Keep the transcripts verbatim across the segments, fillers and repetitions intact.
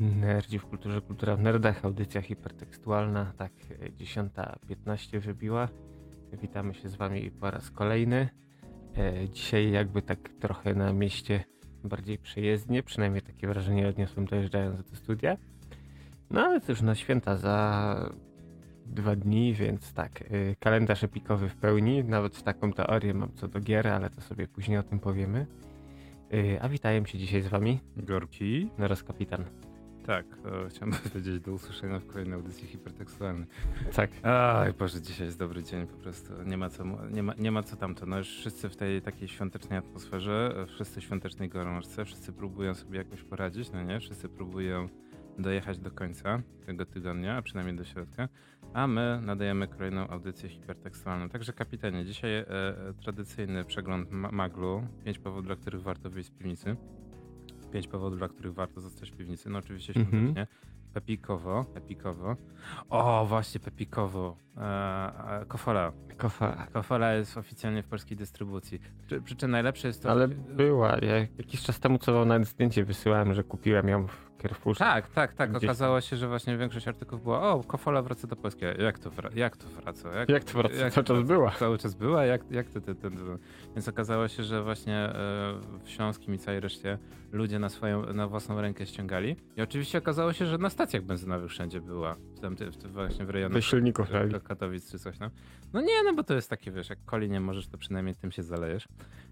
Nerdzi w kulturze, kultura w nerdach, audycja hipertekstualna, tak dziesiąta piętnaście wybiła. Witamy się z wami po raz kolejny. E, dzisiaj jakby tak trochę na mieście bardziej przejezdnie, przynajmniej takie wrażenie odniosłem dojeżdżając do studia. No ale cóż, no święta za dwa dni, więc tak, e, kalendarz epikowy w pełni, nawet taką teorię mam co do gier, ale to sobie później o tym powiemy. E, a witaję się dzisiaj z wami. Gorki oraz Kapitan. Tak, chciałem powiedzieć do usłyszenia w kolejnej audycji hipertekstualnej. Tak. Aj, Boże, dzisiaj jest dobry dzień, po prostu nie ma co, nie ma, nie ma co tamto. No już wszyscy w tej takiej świątecznej atmosferze, wszyscy w świątecznej gorączce, wszyscy próbują sobie jakoś poradzić, no nie? Wszyscy próbują dojechać do końca tego tygodnia, a przynajmniej do środka, a my nadajemy kolejną audycję hipertekstualną. Także kapitanie, dzisiaj e, tradycyjny przegląd ma- maglu, pięć powodów, dla których warto wyjść z piwnicy. Pięć powodów, dla których warto zostać w piwnicy. No oczywiście świątecznie. Mm-hmm. Pepikowo, Pepikowo. O, właśnie Pepikowo. Eee, Kofola. Kofola. Kofola jest oficjalnie w polskiej dystrybucji. Przy, przy czym najlepsze jest to... Ale była. Ja jakiś czas temu co nawet zdjęcie wysyłałem, że kupiłem ją w Carrefourze. Tak, tak, tak. Gdzieś... Okazało się, że właśnie większość artykułów była o, Kofola wraca do Polski. Jak to wraca? Jak to wraca? Jak, jak to wraca? Jak cały czas była. Cały czas była? Jak, jak to, to, to, to, to. Więc okazało się, że właśnie w Śląskim i całej reszcie ludzie na swoją, na własną rękę ściągali. I oczywiście okazało się, że na stacjach benzynowych wszędzie była. W tym, w tym właśnie w rejonach do Katowic czy coś tam. No nie, no bo to jest takie, wiesz, jak coli nie możesz, to przynajmniej tym się zalejesz.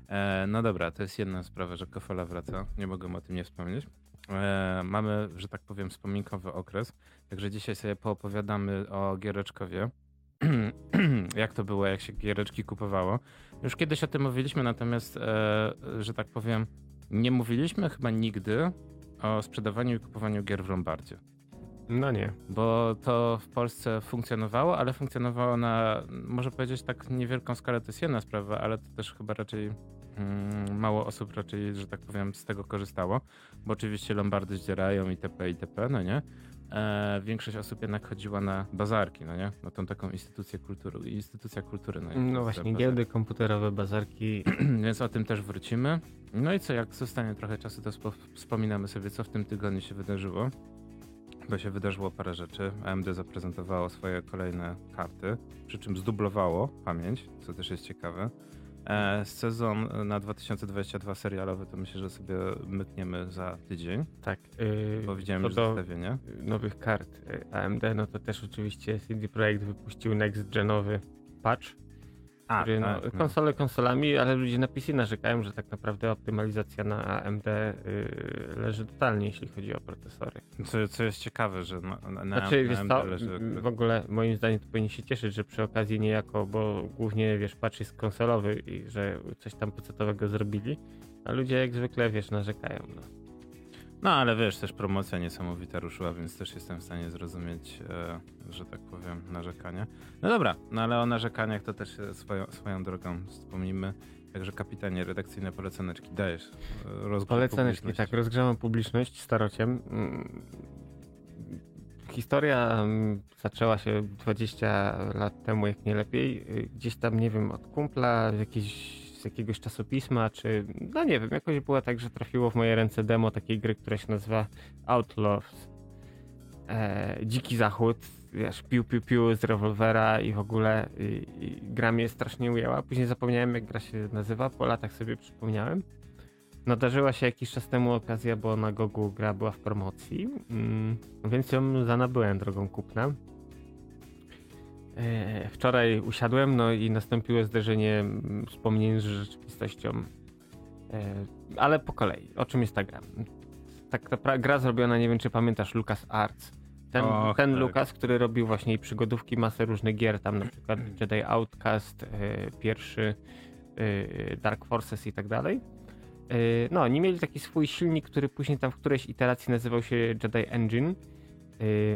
E, no dobra, to jest jedna sprawa, że Kofola wraca. Nie mogłem o tym nie wspomnieć. E, mamy, że tak powiem, wspominkowy okres. Także dzisiaj sobie poopowiadamy o giereczkowie. Jak to było, jak się giereczki kupowało. Już kiedyś o tym mówiliśmy, natomiast, e, że tak powiem, nie mówiliśmy chyba nigdy o sprzedawaniu i kupowaniu gier w Lombardzie. No nie. Bo to w Polsce funkcjonowało, ale funkcjonowało na, może powiedzieć tak niewielką skalę, to jest jedna sprawa, ale to też chyba raczej mm, mało osób raczej, że tak powiem, z tego korzystało, bo oczywiście Lombardy zdzierają itp. itp. no nie. E, większość osób jednak chodziła na bazarki, no nie? Na tą taką instytucję kultury, instytucja kultury. No, no właśnie, giełdy komputerowe, bazarki. Więc o tym też wrócimy. No i co, jak zostanie trochę czasu, to spo, wspominamy sobie, co w tym tygodniu się wydarzyło. Bo się wydarzyło parę rzeczy. A M D zaprezentowało swoje kolejne karty, przy czym zdublowało pamięć, co też jest ciekawe. E, sezon na dwa tysiące dwudziesty drugi serialowy to myślę, że sobie mykniemy za tydzień. Tak. Yy, bo widziałem już zestawienie. Nowych kart A M D, no to też oczywiście C D Projekt wypuścił next-genowy patch. A, który, tak, no, konsole konsolami, ale ludzie na P C narzekają, że tak naprawdę optymalizacja na A M D yy, leży totalnie, jeśli chodzi o procesory. Co, co jest ciekawe, że na, na znaczy, A M D to, leży... W ogóle moim zdaniem to powinni się cieszyć, że przy okazji niejako, bo głównie wiesz, patch jest konsolowy i że coś tam pecetowego zrobili, a ludzie jak zwykle wiesz, narzekają. No, no ale wiesz, też promocja niesamowita ruszyła, więc też jestem w stanie zrozumieć, e, że tak powiem, narzekanie. No dobra, no ale o narzekaniach to też swoją, swoją drogą wspomnimy. Także kapitanie, redakcyjne polecaneczki dajesz. Polecaneczki, tak, rozgrzewam publiczność starociem. Historia zaczęła się dwadzieścia lat temu, jak nie lepiej. Gdzieś tam, nie wiem, od kumpla, jakiejś z jakiegoś czasopisma, czy no nie wiem, jakoś było tak, że trafiło w moje ręce demo takiej gry, która się nazywa Outlaws. E, Dziki Zachód, wiesz, piu piu piu z rewolwera i w ogóle i, i gra mnie strasznie ujęła. Później zapomniałem, jak gra się nazywa, po latach sobie przypomniałem. Nadarzyła się jakiś czas temu okazja, bo na Gogu gra była w promocji, mm, więc ją zanabyłem drogą kupna. Wczoraj usiadłem, no i nastąpiło zderzenie wspomnień z rzeczywistością, ale po kolei. O czym jest ta gra? Tak, ta pra- gra zrobiona, nie wiem czy pamiętasz, LucasArts. Ten, Och, ten tak. Lucas, który robił właśnie i przygodówki, masę różnych gier, tam na przykład Jedi Outcast, pierwszy Dark Forces i tak dalej. No, oni mieli taki swój silnik, który później tam w którejś iteracji nazywał się Jedi Engine.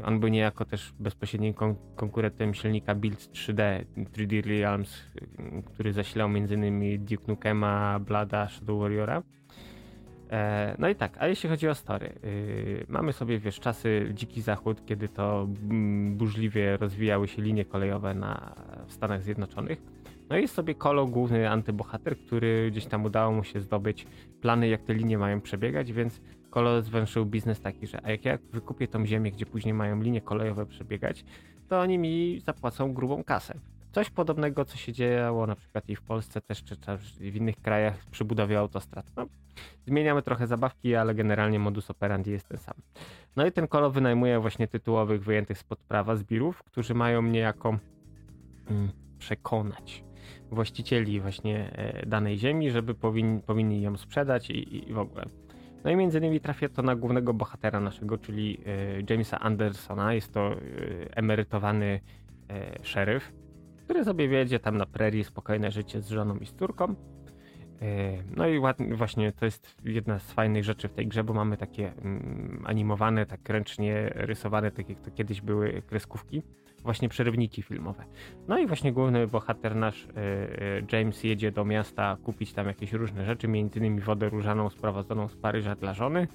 On był niejako też bezpośrednim kon- konkurentem silnika Build trzy D, trzy D Realms, który zasilał m.in. Duke Nukema, Blada, Shadow Warriora. E, no i tak, a jeśli chodzi o story, e, mamy sobie wiesz czasy Dziki Zachód, kiedy to burzliwie rozwijały się linie kolejowe na, w Stanach Zjednoczonych. No i jest sobie Kolo, główny antybohater, który gdzieś tam udało mu się zdobyć plany, jak te linie mają przebiegać, więc Kolor zwęszył biznes taki, że a jak ja wykupię tą ziemię, gdzie później mają linie kolejowe przebiegać, to oni mi zapłacą grubą kasę. Coś podobnego, co się działo na przykład i w Polsce też, czy też w innych krajach przy budowie autostrad. No, zmieniamy trochę zabawki, ale generalnie modus operandi jest ten sam. No i ten kolor wynajmuje właśnie tytułowych, wyjętych spod prawa zbirów, którzy mają niejako mm, przekonać właścicieli właśnie e, danej ziemi, żeby powin, powinni ją sprzedać i, i w ogóle. No i między innymi trafia to na głównego bohatera naszego, czyli e, Jamesa Andersona. Jest to e, emerytowany e, szeryf, który sobie wiedzie tam na prerii spokojne życie z żoną i z córką. No i ładnie, właśnie to jest jedna z fajnych rzeczy w tej grze, bo mamy takie mm, animowane, tak ręcznie rysowane, tak jak to kiedyś były kreskówki, właśnie przerywniki filmowe. No i właśnie główny bohater nasz, James, jedzie do miasta kupić tam jakieś różne rzeczy, między innymi wodę różaną sprowadzoną z Paryża dla żony.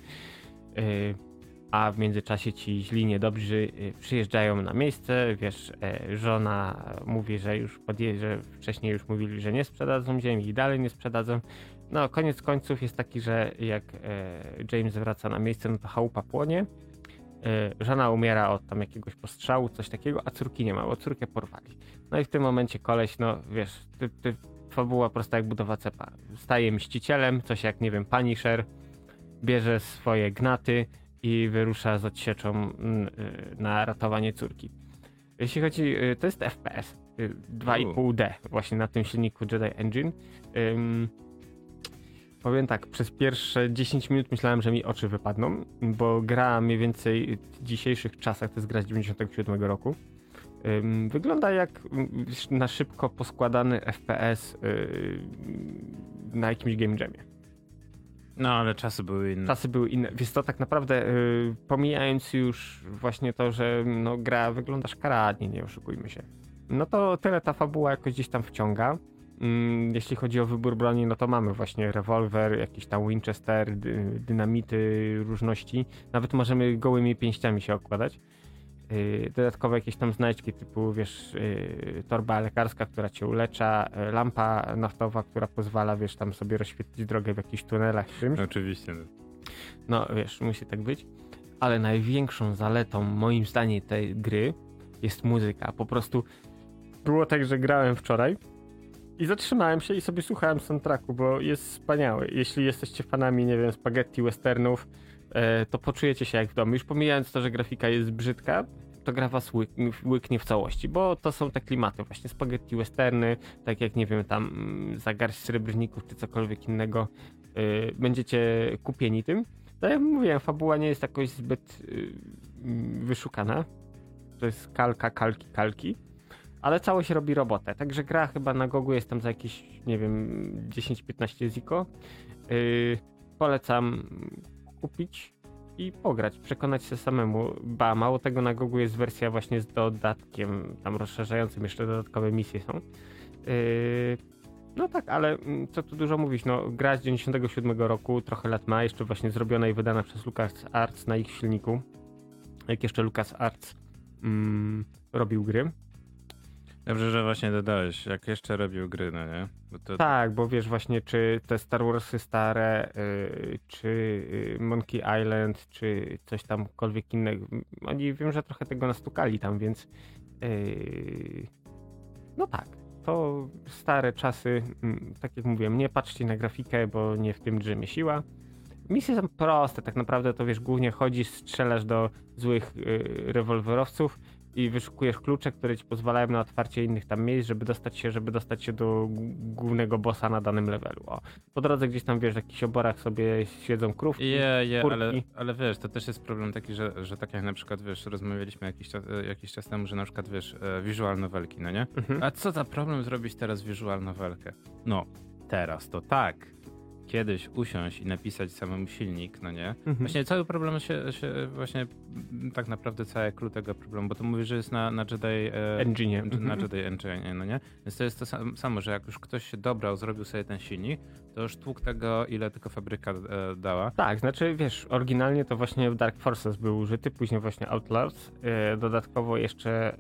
A w międzyczasie ci źli niedobrzy przyjeżdżają na miejsce, wiesz, żona mówi, że już podjeżdża, wcześniej już mówili, że nie sprzedadzą ziemi i dalej nie sprzedadzą. No koniec końców jest taki, że jak James wraca na miejsce, no to chałupa płonie, żona umiera od tam jakiegoś postrzału, coś takiego, a córki nie ma, bo córkę porwali. No i w tym momencie koleś, no wiesz, ty, ty, fabuła prosta jak budowa cepa, staje mścicielem, coś jak, nie wiem, Punisher, bierze swoje gnaty i wyrusza z odsieczą na ratowanie córki. Jeśli chodzi, to jest F P S dwa i pół D właśnie na tym silniku Jedi Engine. Um, powiem tak, przez pierwsze dziesięć minut myślałem, że mi oczy wypadną, bo gra mniej więcej w dzisiejszych czasach, to jest gra z dziewięćdziesiątego siódmego roku. Um, wygląda jak na szybko poskładany F P S um, na jakimś game jamie. No, ale czasy były inne. Czasy były inne. Więc to tak naprawdę, yy, pomijając już właśnie to, że no, gra wygląda szkaradnie, nie oszukujmy się. No to tyle ta fabuła jakoś gdzieś tam wciąga. Yy, jeśli chodzi o wybór broni, no to mamy właśnie rewolwer, jakieś tam Winchester, dy, dynamity, różności. Nawet możemy gołymi pięściami się okładać. Yy, dodatkowo jakieś tam znajdźki typu, wiesz, yy, torba lekarska, która cię ulecza, yy, lampa naftowa, która pozwala, wiesz, tam sobie rozświetlić drogę w jakichś tunelach, czymś. Oczywiście. No wiesz, musi tak być. Ale największą zaletą, moim zdaniem, tej gry jest muzyka. Po prostu było tak, że grałem wczoraj i zatrzymałem się i sobie słuchałem soundtracku, bo jest wspaniały. Jeśli jesteście fanami, nie wiem, spaghetti, westernów, to poczujecie się jak w domu. Już pomijając to, że grafika jest brzydka, to gra was łyk, łyknie w całości, bo to są te klimaty właśnie spaghetti westerny, tak jak, nie wiem, tam zagarść srebrników czy cokolwiek innego. Yy, będziecie kupieni tym. Tak jak mówiłem, fabuła nie jest jakoś zbyt yy, wyszukana. To jest kalka, kalki, kalki. Ale całość robi robotę. Także gra chyba na Gogu jest tam za jakieś, nie wiem, dziesięć piętnaście ziko. Yy, polecam kupić i pograć, przekonać się samemu. Ba, mało tego, na Gogu jest wersja właśnie z dodatkiem, tam rozszerzającym, jeszcze dodatkowe misje są. Yy, no tak, ale co tu dużo mówić, no gra z dziewięćdziesiątego siódmego roku, trochę lat ma, jeszcze właśnie zrobiona i wydana przez LucasArts na ich silniku. Jak jeszcze LucasArts mm, robił gry. Dobrze, że właśnie dodałeś, jak jeszcze robił gry, no nie? Bo to... Tak, bo wiesz właśnie, czy te Star Warsy stare, yy, czy Monkey Island, czy coś tamkolwiek innego. Oni wiem, że trochę tego nastukali tam, więc yy, no tak, to stare czasy, yy, tak jak mówiłem, nie patrzcie na grafikę, bo nie w tym drzemie siła. Misje są proste, tak naprawdę to wiesz, głównie chodzisz, strzelasz do złych yy, rewolwerowców, i wyszukujesz klucze, które ci pozwalają na otwarcie innych tam miejsc, żeby dostać się, żeby dostać się do głównego bossa na danym levelu. O. Po drodze gdzieś tam, wiesz, w jakichś oborach sobie siedzą krówki, yeah, yeah, ale, ale wiesz, to też jest problem taki, że, że tak jak na przykład, wiesz, rozmawialiśmy jakiś czas, jakiś czas temu, że na przykład, wiesz, visual novelki, no nie? Mhm. A co za problem zrobić teraz visual novelkę? No, teraz to tak. Kiedyś usiąść i napisać samemu silnik, no nie? Mhm. Właśnie cały problem się, się właśnie tak naprawdę całe clue tego problemu, bo to mówisz, że jest na, na Jedi e, Engine, na mhm. Jedi Engine, no nie? Więc to jest to samo, że jak już ktoś się dobrał, zrobił sobie ten silnik, to już tłuk tego, ile tylko fabryka e, dała. Tak, znaczy wiesz, oryginalnie to właśnie w Dark Forces był użyty, później właśnie Outlaws, e, dodatkowo jeszcze e,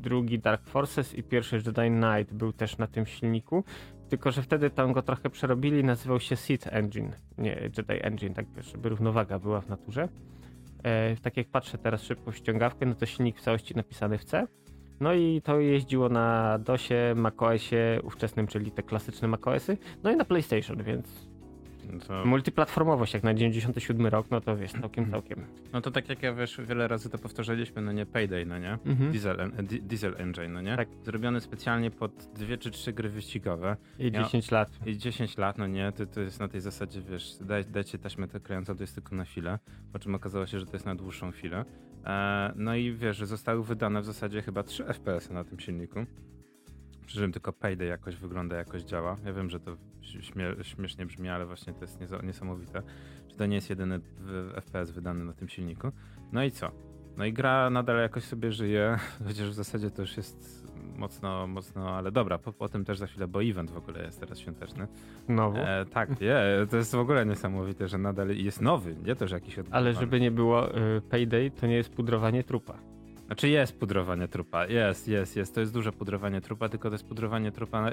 drugi Dark Forces i pierwszy Jedi Knight był też na tym silniku. Tylko że wtedy tam go trochę przerobili, nazywał się Sith Engine, nie Jedi Engine, tak żeby równowaga była w naturze. E, tak jak patrzę teraz szybko w ściągawkę, no to silnik w całości napisany w C. No i to jeździło na dosie, macOSie ówczesnym, czyli te klasyczne macOSy, no i na PlayStation, więc to... multiplatformowość jak na dziewięćdziesiąty siódmy rok, no to wiesz, całkiem, całkiem. No to tak jak ja wiesz, wiele razy to powtarzaliśmy, no nie, Payday, no nie, mhm. Diesel, en, Diesel Engine, no nie, tak. Zrobiony specjalnie pod dwie czy trzy gry wyścigowe. I ja, dziesięć lat. I dziesięć lat, no nie, to, to jest na tej zasadzie, wiesz, daj, dajcie taśmę klejącą, to jest tylko na chwilę, po czym okazało się, że to jest na dłuższą chwilę. E, no i wiesz, że zostały wydane w zasadzie chyba trzy F P S na tym silniku. Przy czym tylko Payday jakoś wygląda, jakoś działa. Ja wiem, że to śmie- śmiesznie brzmi, ale właśnie to jest nies- niesamowite, że to nie jest jedyny F P S wydany na tym silniku. No i co? No i gra nadal jakoś sobie żyje, chociaż w zasadzie to już jest mocno, mocno, ale dobra, po, po tym też za chwilę, bo event w ogóle jest teraz świąteczny. Nowy? E, tak, yeah, to jest w ogóle niesamowite, że nadal jest nowy, nie też jakiś odpływany. Ale żeby nie było, y, Payday to nie jest pudrowanie trupa. Znaczy jest pudrowanie trupa, jest, jest, jest, to jest duże pudrowanie trupa, tylko to jest pudrowanie trupa na,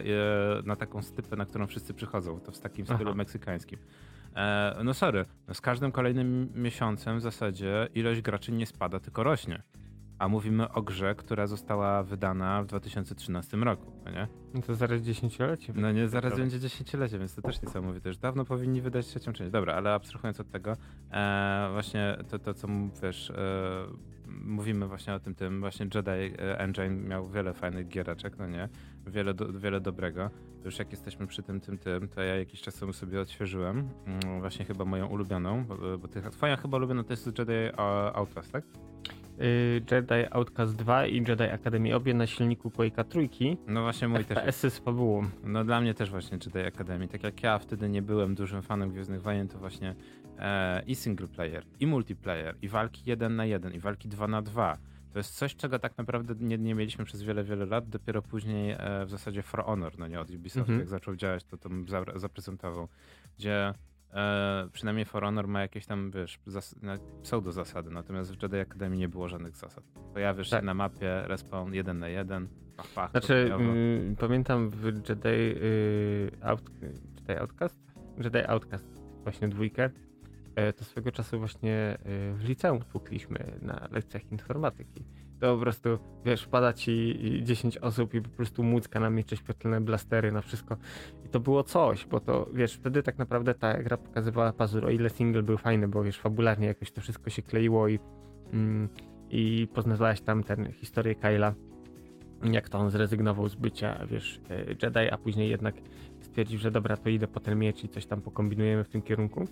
na taką stypę, na którą wszyscy przychodzą, to w takim stylu Aha. meksykańskim. E, no sorry, no z każdym kolejnym miesiącem w zasadzie ilość graczy nie spada, tylko rośnie. A mówimy o grze, która została wydana w dwa tysiące trzynastym roku, no nie? No to zaraz dziesięciolecie. No nie, zaraz tak będzie dziesięciolecie, więc to też niesamowite. Już dawno powinni wydać trzecią część. Dobra, ale abstrahując od tego, e, właśnie to, to co wiesz, e, mówimy właśnie o tym, tym właśnie Jedi Engine miał wiele fajnych giereczek, no nie? Wiele, do, wiele dobrego. To już jak jesteśmy przy tym, tym, tym, to ja jakiś czas temu sobie odświeżyłem, właśnie chyba moją ulubioną, bo, bo ty, twoja chyba ulubiona to jest Jedi Outcast, tak? Jedi Outcast dwa i Jedi Academy, obie na silniku Quake'a trójki. No właśnie mój F P S-y też. F P S-y z fabułą. No dla mnie też właśnie Jedi Academy. Tak jak ja wtedy nie byłem dużym fanem Gwiezdnych Wojen, to właśnie e, i single player, i multiplayer, i walki jeden na jeden, i walki dwa na dwa. To jest coś, czego tak naprawdę nie, nie mieliśmy przez wiele, wiele lat. Dopiero później e, w zasadzie For Honor, no nie, od Ubisoftu, mm-hmm. jak zaczął działać, to to zaprezentował, gdzie... E, przynajmniej For Honor ma jakieś tam, wiesz, zas- na, pseudo zasady, natomiast w Jedi Academy nie było żadnych zasad. Pojawisz tak. się na mapie, respawn jeden na jeden, pach, pach. Znaczy, m- pamiętam w Jedi, y- out- Jedi Outcast? Jedi Outcast, właśnie dwójkę, e, to swego czasu właśnie y- w liceum tłukliśmy na lekcjach informatyki. To po prostu, wiesz, wpada ci dziesięć osób i po prostu młódzka na miecze świetlne, blastery, na wszystko. I to było coś, bo to, wiesz, wtedy tak naprawdę ta gra pokazywała pazur, o ile single był fajny, bo wiesz, fabularnie jakoś to wszystko się kleiło i, mm, i poznawałeś tam tę historię Kyla, jak to on zrezygnował z bycia, wiesz, Jedi, a później jednak stwierdził, że dobra, to idę po ten miecz i coś tam pokombinujemy w tym kierunku.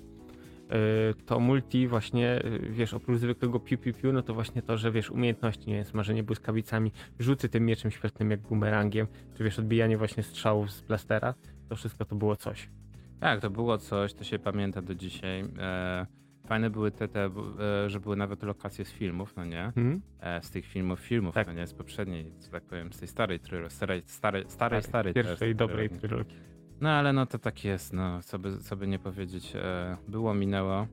To multi właśnie, wiesz, oprócz zwykłego piu piu piu, no to właśnie to, że wiesz, umiejętności, nie wiem, smażenie błyskawicami, rzucy tym mieczem świetnym jak bumerangiem, czy wiesz, odbijanie właśnie strzałów z blastera, to wszystko to było coś. Tak, to było coś, to się pamięta do dzisiaj. E, fajne były te, te, że były nawet lokacje z filmów, no nie? Mhm. E, z tych filmów, filmów, tak. no nie? Z poprzedniej, co tak powiem, z tej starej trylogii, starej, starej, starej, tak, starej pierwszej, starej, dobrej trylogii. No ale no to tak jest, no co by, co by nie powiedzieć, e, było, minęło,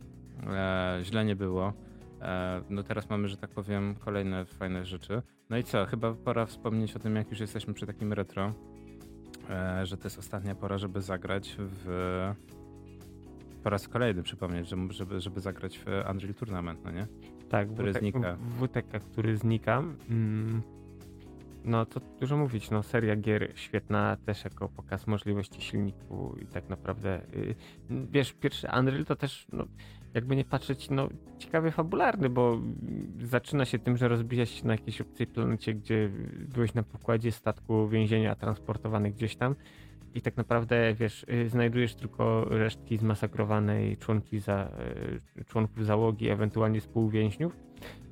e, źle nie było, e, no teraz mamy, że tak powiem, kolejne fajne rzeczy. No i co, chyba pora wspomnieć o tym, jak już jesteśmy przy takim retro, e, że to jest ostatnia pora, żeby zagrać w, po raz kolejny przypomnieć, że, żeby, żeby zagrać w Unreal Tournament, no nie? Tak, który W T K, znika. W T K, który znika. Mm. No to dużo mówić, no seria gier świetna też jako pokaz możliwości silniku i tak naprawdę, yy, wiesz, pierwszy Unreal to też, no jakby nie patrzeć, no ciekawie fabularny, bo zaczyna się tym, że rozbijasz się na jakiejś obcej planecie, gdzie byłeś na pokładzie statku więzienia transportowany gdzieś tam i tak naprawdę, wiesz, yy, znajdujesz tylko resztki zmasakrowanej członki za, yy, członków załogi, ewentualnie współwięźniów,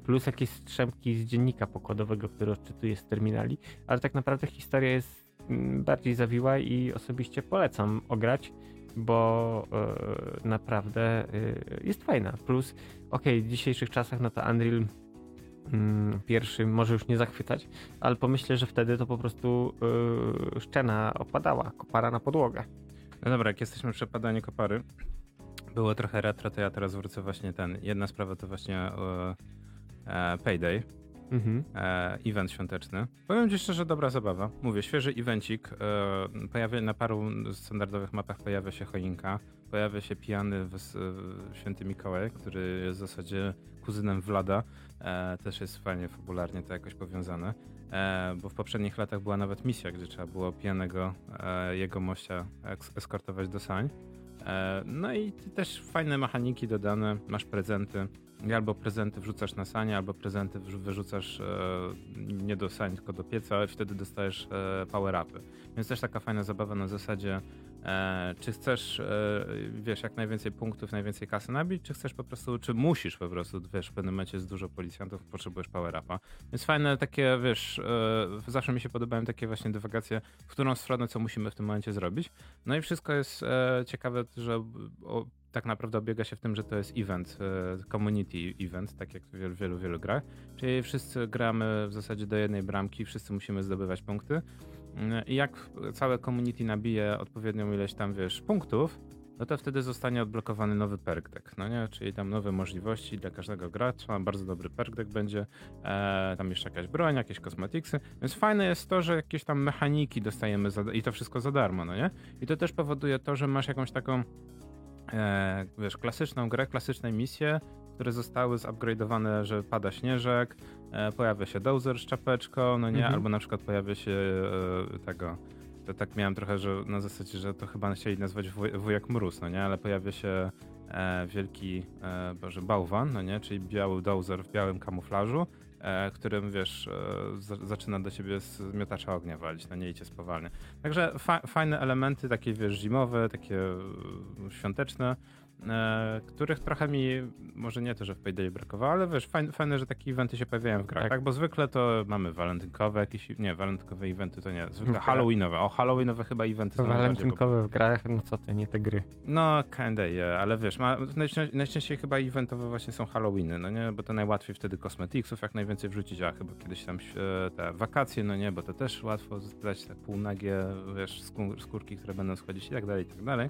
plus jakieś strzępki z dziennika pokładowego, który odczytuje z terminali, ale tak naprawdę historia jest bardziej zawiła i osobiście polecam ograć, bo yy, naprawdę yy, jest fajna. Plus, okej, okay, w dzisiejszych czasach no to Unreal pierwszy może już nie zachwycać, ale pomyślę, że wtedy to po prostu yy, szczena opadała, kopara na podłogę. No dobra, jak jesteśmy przy opadaniu kopary, było trochę retro, to ja teraz wrócę właśnie ten. Jedna sprawa to właśnie... Yy... Payday, mhm. e, event świąteczny. Powiem Ci szczerze, dobra zabawa. Mówię, świeży evencik. E, pojawia, na paru standardowych mapach pojawia się choinka, pojawia się pijany w, w święty Mikołaj, który jest w zasadzie kuzynem Vlada. E, też jest fajnie fabularnie to jakoś powiązane, e, bo w poprzednich latach była nawet misja, gdzie trzeba było pijanego e, jegomościa eskortować do sań. No i też fajne mechaniki dodane, masz prezenty, albo prezenty wrzucasz na sanie, albo prezenty wyrzucasz nie do sań, tylko do pieca, ale wtedy dostajesz power-upy. Więc też taka fajna zabawa na zasadzie, czy chcesz, wiesz, jak najwięcej punktów, najwięcej kasy nabić, czy chcesz po prostu, czy musisz po prostu, wiesz, w pewnym momencie jest dużo policjantów, potrzebujesz power-upa. Więc fajne takie, wiesz, zawsze mi się podobają takie właśnie dywagacje, w którą stronę, co musimy w tym momencie zrobić. No i wszystko jest ciekawe, że o, tak naprawdę obiega się w tym, że to jest event, community event, tak jak w wielu, wielu, wielu grach. Czyli wszyscy gramy w zasadzie do jednej bramki, wszyscy musimy zdobywać punkty. I jak całe community nabije odpowiednią ilość tam, wiesz, punktów, no to wtedy zostanie odblokowany nowy perk deck, no nie? Czyli tam nowe możliwości dla każdego gracza, bardzo dobry perk deck będzie, e, tam jeszcze jakaś broń, jakieś kosmetiksy, więc fajne jest to, że jakieś tam mechaniki dostajemy za, i to wszystko za darmo, no nie? I to też powoduje to, że masz jakąś taką, e, wiesz, klasyczną grę, klasyczne misje, które zostały zupgrade'owane, że pada śnieżek, e, pojawia się Dozer z czapeczką, no nie, mhm. albo na przykład pojawia się e, tego, to tak miałem trochę, że na zasadzie, że to chyba chcieli nazwać wuj, wujek mróz, no nie, ale pojawia się e, wielki, e, boże, bałwan, no nie, czyli biały Dozer w białym kamuflażu, e, którym, wiesz, e, za, zaczyna do ciebie z miotacza ognia walić, no nie, i cię spowalnia. Także fa, fajne elementy, takie, wiesz, zimowe, takie świąteczne, E, których trochę mi, może nie to, że w Payday brakowało, ale wiesz, fajne, fajne, że takie eventy się pojawiają w grach, tak? tak? Bo zwykle to mamy walentynkowe jakieś, nie, walentynkowe eventy to nie, zwykle okay. Halloweenowe, o Halloweenowe chyba eventy to są walentynkowe w grach, no co ty, nie te gry. No kinda, yeah, ale wiesz, ma, najczęściej, najczęściej chyba eventowe właśnie są Halloweeny, no nie, bo to najłatwiej wtedy kosmetiksów jak najwięcej wrzucić, a chyba kiedyś tam e, te wakacje, no nie, bo to też łatwo zdać te półnagie, wiesz, skórki, które będą schodzić i tak dalej, i tak dalej.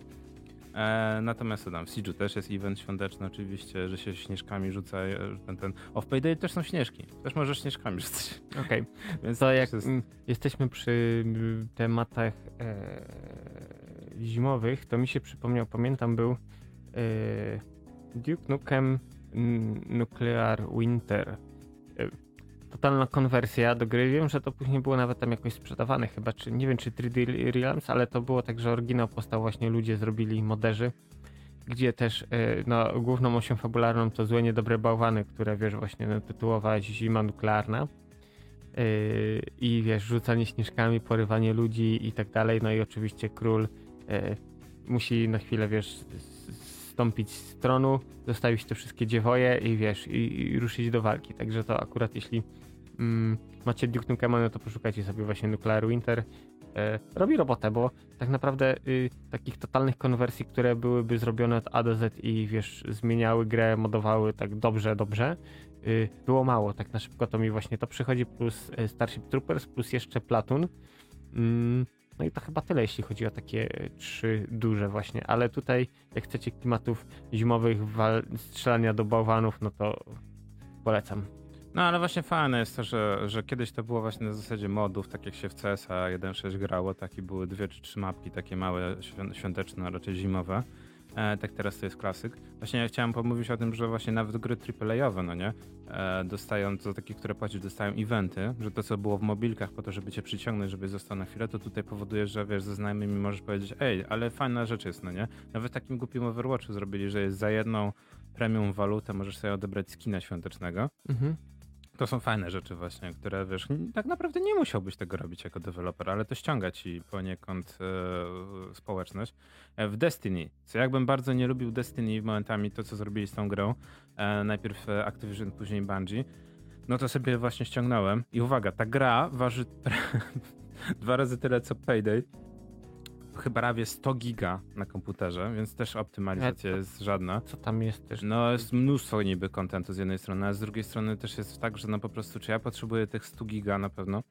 Natomiast tam w Siege'u też jest event świąteczny oczywiście, że się śnieżkami rzuca ten, ten... O, w Payday też są śnieżki, też możesz śnieżkami rzucać. Okej, okay. Więc to jak jest... jesteśmy przy tematach e, zimowych, to mi się przypomniał, pamiętam był e, Duke Nukem Nuclear Winter. Totalna konwersja do gry. Wiem, że to później było nawet tam jakoś sprzedawane chyba, czy nie wiem, czy trzy D Realms, ale to było tak, że oryginał powstał właśnie ludzie zrobili moderzy, gdzie też no, główną osią fabularną to złe, niedobre bałwany, które wiesz właśnie no, tytułowa zima nuklearna yy, i wiesz, rzucanie śnieżkami, porywanie ludzi i tak dalej, no i oczywiście król yy, musi na chwilę wiesz wstąpić z tronu, zostawić te wszystkie dziewoje i wiesz, i, i ruszyć do walki. Także to akurat jeśli mm, macie Duke Nukema, no to poszukajcie sobie właśnie Nuclear Winter. E, robi robotę, bo tak naprawdę y, takich totalnych konwersji, które byłyby zrobione od A do Z i wiesz, zmieniały grę, modowały tak dobrze, dobrze, y, było mało. Tak na szybko to mi właśnie to przychodzi, plus Starship Troopers, plus jeszcze Platoon. Mm. No i to chyba tyle, jeśli chodzi o takie trzy duże właśnie, ale tutaj jak chcecie klimatów zimowych, wal- strzelania do bałwanów, no to polecam. No ale właśnie fajne jest to, że, że kiedyś to było właśnie na zasadzie modów, tak jak się w C S a jeden sześć grało, tak i były dwie czy trzy mapki takie małe, świąteczne, a raczej zimowe. E, tak teraz to jest klasyk. Właśnie ja chciałem pomówić o tym, że właśnie nawet gry triple A owe, no nie, e, dostają, to takie, które płacisz, dostają eventy, że to co było w mobilkach po to, żeby cię przyciągnąć, żeby został na chwilę, to tutaj powoduje, że wiesz, ze znajomymi możesz powiedzieć, ej, ale fajna rzecz jest, no nie. Nawet takim głupim Overwatchu zrobili, że jest za jedną premium walutę, możesz sobie odebrać skina świątecznego. Mhm. To są fajne rzeczy właśnie, które wiesz, tak naprawdę nie musiałbyś tego robić jako deweloper, ale to ściąga ci poniekąd e, społeczność. E, w Destiny, co jakbym bardzo nie lubił Destiny momentami, to co zrobili z tą grą, e, najpierw Activision, później Bungie, no to sobie właśnie ściągnąłem i uwaga, ta gra waży dwa razy tyle co Payday, chyba prawie sto giga na komputerze, więc też optymalizacja to, jest żadna. Co tam jest też? No jest mnóstwo niby kontentu z jednej strony, a z drugiej strony też jest tak, że no po prostu czy ja potrzebuję tych sto giga na pewno,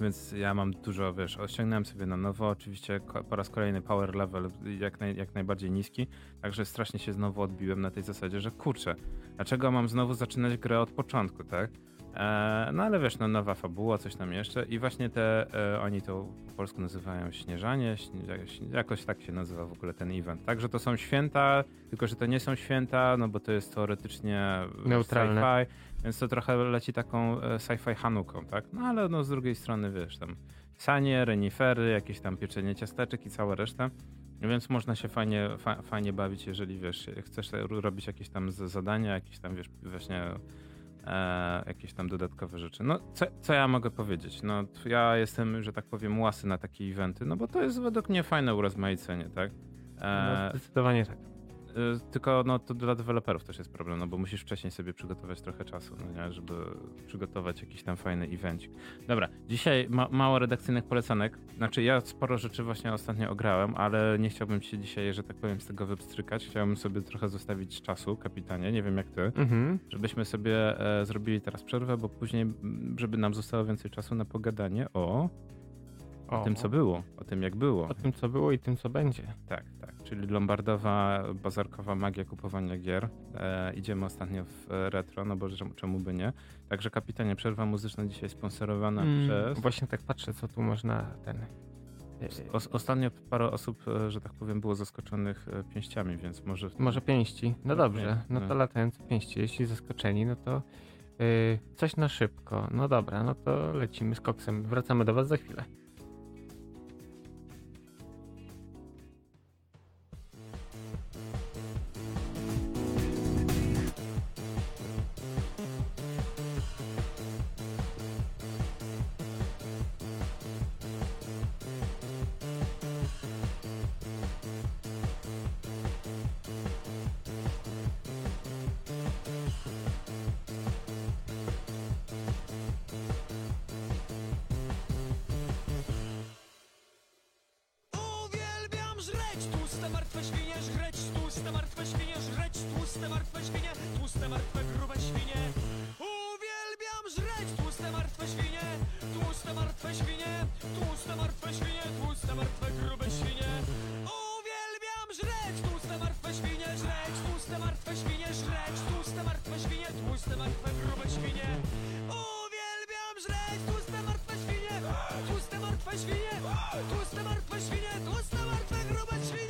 więc ja mam dużo, wiesz, osiągnąłem sobie na nowo, oczywiście po raz kolejny power level jak, naj, jak najbardziej niski, także strasznie się znowu odbiłem na tej zasadzie, że kurczę, dlaczego mam znowu zaczynać grę od początku, tak? E, no ale wiesz, no, nowa fabuła, coś tam jeszcze i właśnie te, e, oni to po polsku nazywają śnieżanie, śnie, jakoś tak się nazywa w ogóle ten event. Także to są święta, tylko że to nie są święta, no bo to jest teoretycznie neutralne. Sci-fi, więc to trochę leci taką sci-fi Hanuką, tak? No ale no z drugiej strony wiesz, tam sanie, renifery, jakieś tam pieczenie ciasteczek i cała reszta. Więc można się fajnie, fa- fajnie bawić, jeżeli wiesz, chcesz robić jakieś tam zadania, jakieś tam wiesz, właśnie e, jakieś tam dodatkowe rzeczy. No co, co ja mogę powiedzieć? No ja jestem, że tak powiem, łasy na takie eventy, no bo to jest według mnie fajne urozmaicenie, tak? E, no zdecydowanie tak. Tylko no, to dla deweloperów też jest problem, no bo musisz wcześniej sobie przygotować trochę czasu, no nie? Żeby przygotować jakiś tam fajny evencik. Dobra, dzisiaj ma- mało redakcyjnych polecanek. Znaczy ja sporo rzeczy właśnie ostatnio ograłem, ale nie chciałbym się dzisiaj, że tak powiem, z tego wypstrykać. Chciałbym sobie trochę zostawić czasu, kapitanie, nie wiem jak ty, mhm. żebyśmy sobie e, zrobili teraz przerwę, bo później, żeby nam zostało więcej czasu na pogadanie o... O, o tym, co było, o tym, jak było. O tym, co było i tym, co będzie. Tak, tak. Czyli lombardowa, bazarkowa magia kupowania gier. E, idziemy ostatnio w retro, no bo czemu by nie. Także kapitanie, przerwa muzyczna dzisiaj sponsorowana mm, przez... Właśnie tak patrzę, co tu można ten... O, ostatnio parę osób, że tak powiem, było zaskoczonych pięściami, więc może... Tym... Może pięści. No dobrze, no to latające pięści. Jeśli zaskoczeni, no to yy, coś na szybko. No dobra, no to lecimy z koksem. Wracamy do was za chwilę. Tłuste martwe świnie żreć, tłuste martwe świnie żreć, tłuste martwe świnie, tłuste martwe grube świnie. Uwielbiam żreć, tłuste martwe świnie żreć, tłuste martwe świnie żreć, tłuste martwe świnie, tłuste martwe grube świnie. Uwielbiam żreć, tłuste martwe świnie, tłuste martwe świnie, tłuste martwe świnie, tłuste martwe grube świnie.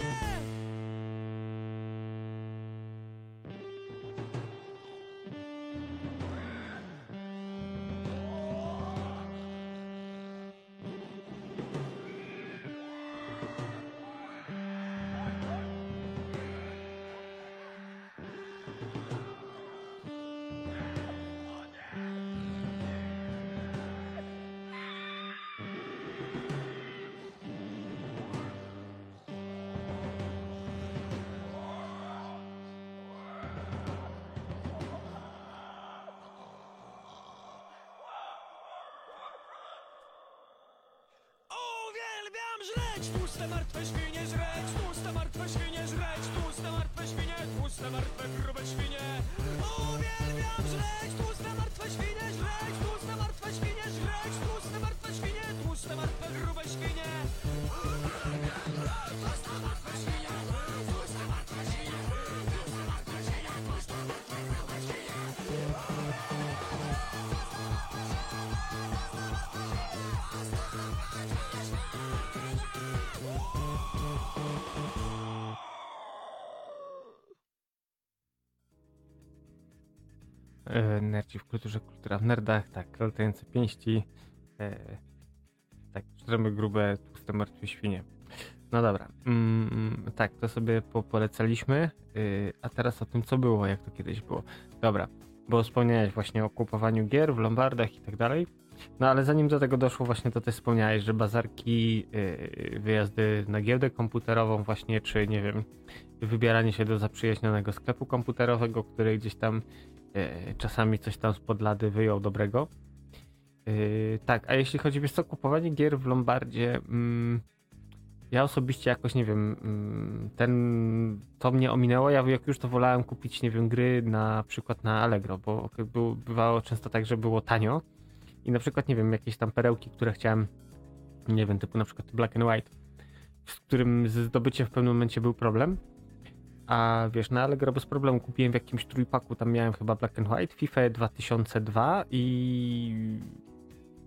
E, nerdzi w kulturze, kultura w nerdach, tak, latające pięści, e, tak, czteremy grube, tłuste martwe świnie. No dobra, mm, tak, to sobie po- polecaliśmy, y, a teraz o tym, co było, jak to kiedyś było. Dobra, bo wspomniałeś właśnie o kupowaniu gier w lombardach i tak dalej. No ale zanim do tego doszło, właśnie to też wspomniałeś, że bazarki, yy, wyjazdy na giełdę komputerową właśnie, czy nie wiem, wybieranie się do zaprzyjaźnionego sklepu komputerowego, który gdzieś tam yy, czasami coś tam spod lady wyjął dobrego. Yy, tak, a jeśli chodzi, wiesz co, kupowanie gier w Lombardzie, yy, ja osobiście jakoś, nie wiem, yy, ten, to mnie ominęło, ja jak już to wolałem kupić, nie wiem, gry na przykład na Allegro, bo był, bywało często tak, że było tanio. I na przykład, nie wiem, jakieś tam perełki, które chciałem, nie wiem, typu na przykład Black and White, z którym zdobycie w pewnym momencie był problem, A wiesz, na Allegro bez problemu kupiłem w jakimś trójpaku, tam miałem chyba Black and White, FIFA dwa tysiące dwa i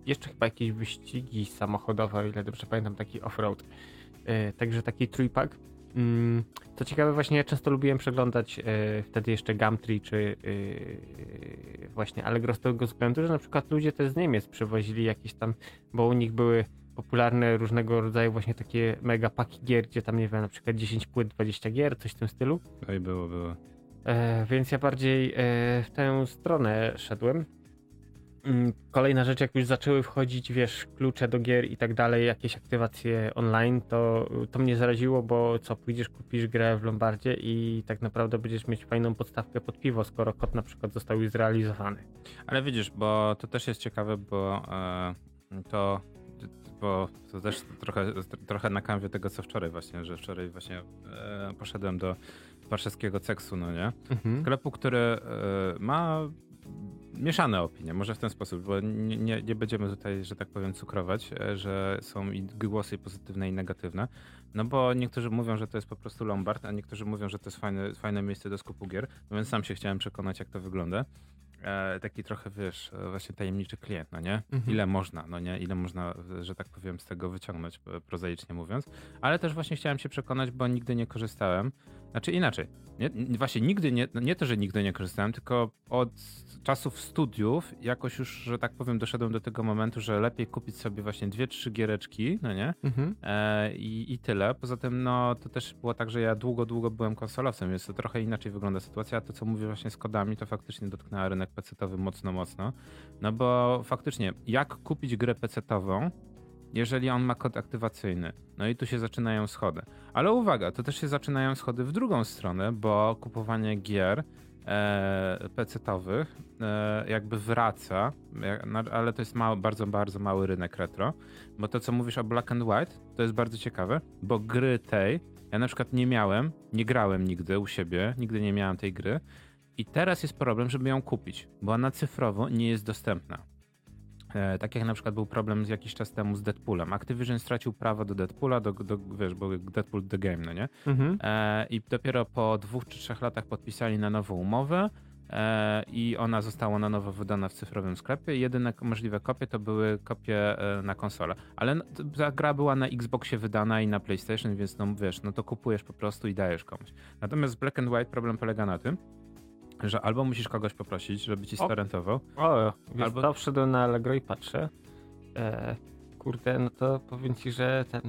jeszcze chyba jakieś wyścigi samochodowe, o ile dobrze pamiętam, taki offroad. Yy, także taki trójpak. Yy, co ciekawe, właśnie ja często lubiłem przeglądać yy, wtedy jeszcze Gumtree czy yy, właśnie Allegro z tego względu, że na przykład ludzie też z Niemiec przywozili jakieś tam, bo u nich były popularne różnego rodzaju właśnie takie mega paki gier, gdzie tam nie wiem, na przykład dziesięć płyt, dwadzieścia gier, coś w tym stylu. No i było, było. E, więc ja bardziej e, w tę stronę szedłem. Kolejna rzecz, jak już zaczęły wchodzić, wiesz, klucze do gier i tak dalej, jakieś aktywacje online, to, to mnie zaraziło, bo co, pójdziesz, kupisz grę w Lombardzie i tak naprawdę będziesz mieć fajną podstawkę pod piwo, skoro kod na przykład został już zrealizowany. Ale widzisz, bo to też jest ciekawe, bo e, to... bo to też trochę, trochę na kanwie tego, co wczoraj właśnie, że wczoraj właśnie e, poszedłem do warszawskiego Ceksu, no nie? Mhm. Sklepu, który e, ma mieszane opinie, może w ten sposób, bo nie, nie, nie będziemy tutaj, że tak powiem, cukrować, że są i głosy pozytywne i negatywne, no bo niektórzy mówią, że to jest po prostu Lombard, a niektórzy mówią, że to jest fajne, fajne miejsce do skupu gier, no więc sam się chciałem przekonać, jak to wygląda. E, taki trochę, wiesz, właśnie tajemniczy klient, no nie? Mhm. Ile można, no nie? Ile można, że tak powiem, z tego wyciągnąć, prozaicznie mówiąc. Ale też właśnie chciałem się przekonać, bo nigdy nie korzystałem. Znaczy inaczej, nie, właśnie nigdy nie, nie to, że nigdy nie korzystałem, tylko od czasów studiów jakoś już, że tak powiem, doszedłem do tego momentu, że lepiej kupić sobie właśnie dwie, trzy giereczki, no nie? Mhm. E, i, i tyle. Poza tym, no to też było tak, że ja długo, długo byłem konsolowcem, więc to trochę inaczej wygląda sytuacja, a to, co mówię właśnie z kodami, to faktycznie dotknęła rynek pecetowy mocno, mocno. No bo faktycznie, jak kupić grę pecetową, jeżeli on ma kod aktywacyjny? No i tu się zaczynają schody. Ale uwaga, to też się zaczynają schody w drugą stronę, bo kupowanie gier e, pecetowych e, jakby wraca, ale to jest mały, bardzo, bardzo mały rynek retro, bo to, co mówisz o Black and White, to jest bardzo ciekawe, bo gry tej ja na przykład nie miałem, nie grałem nigdy u siebie, nigdy nie miałem tej gry i teraz jest problem, żeby ją kupić, bo ona cyfrowo nie jest dostępna. Tak jak na przykład był problem z jakiś czas temu z Deadpoolem. Activision stracił prawo do Deadpoola, do, do, wiesz, bo Deadpool the game, no nie? Mhm. E, I dopiero po dwóch czy trzech latach podpisali na nowo umowę e, i ona została na nowo wydana w cyfrowym sklepie. Jedyne możliwe kopie to były kopie e, na konsolę. Ale no, ta gra była na Xboxie wydana i na PlayStation, więc no wiesz, no to kupujesz po prostu i dajesz komuś. Natomiast z Black and White problem polega na tym, że albo musisz kogoś poprosić, żeby ci starentował. O, wiesz, albo... to wszedłem na Allegro i patrzę. E, kurde, no to powiem ci, że ten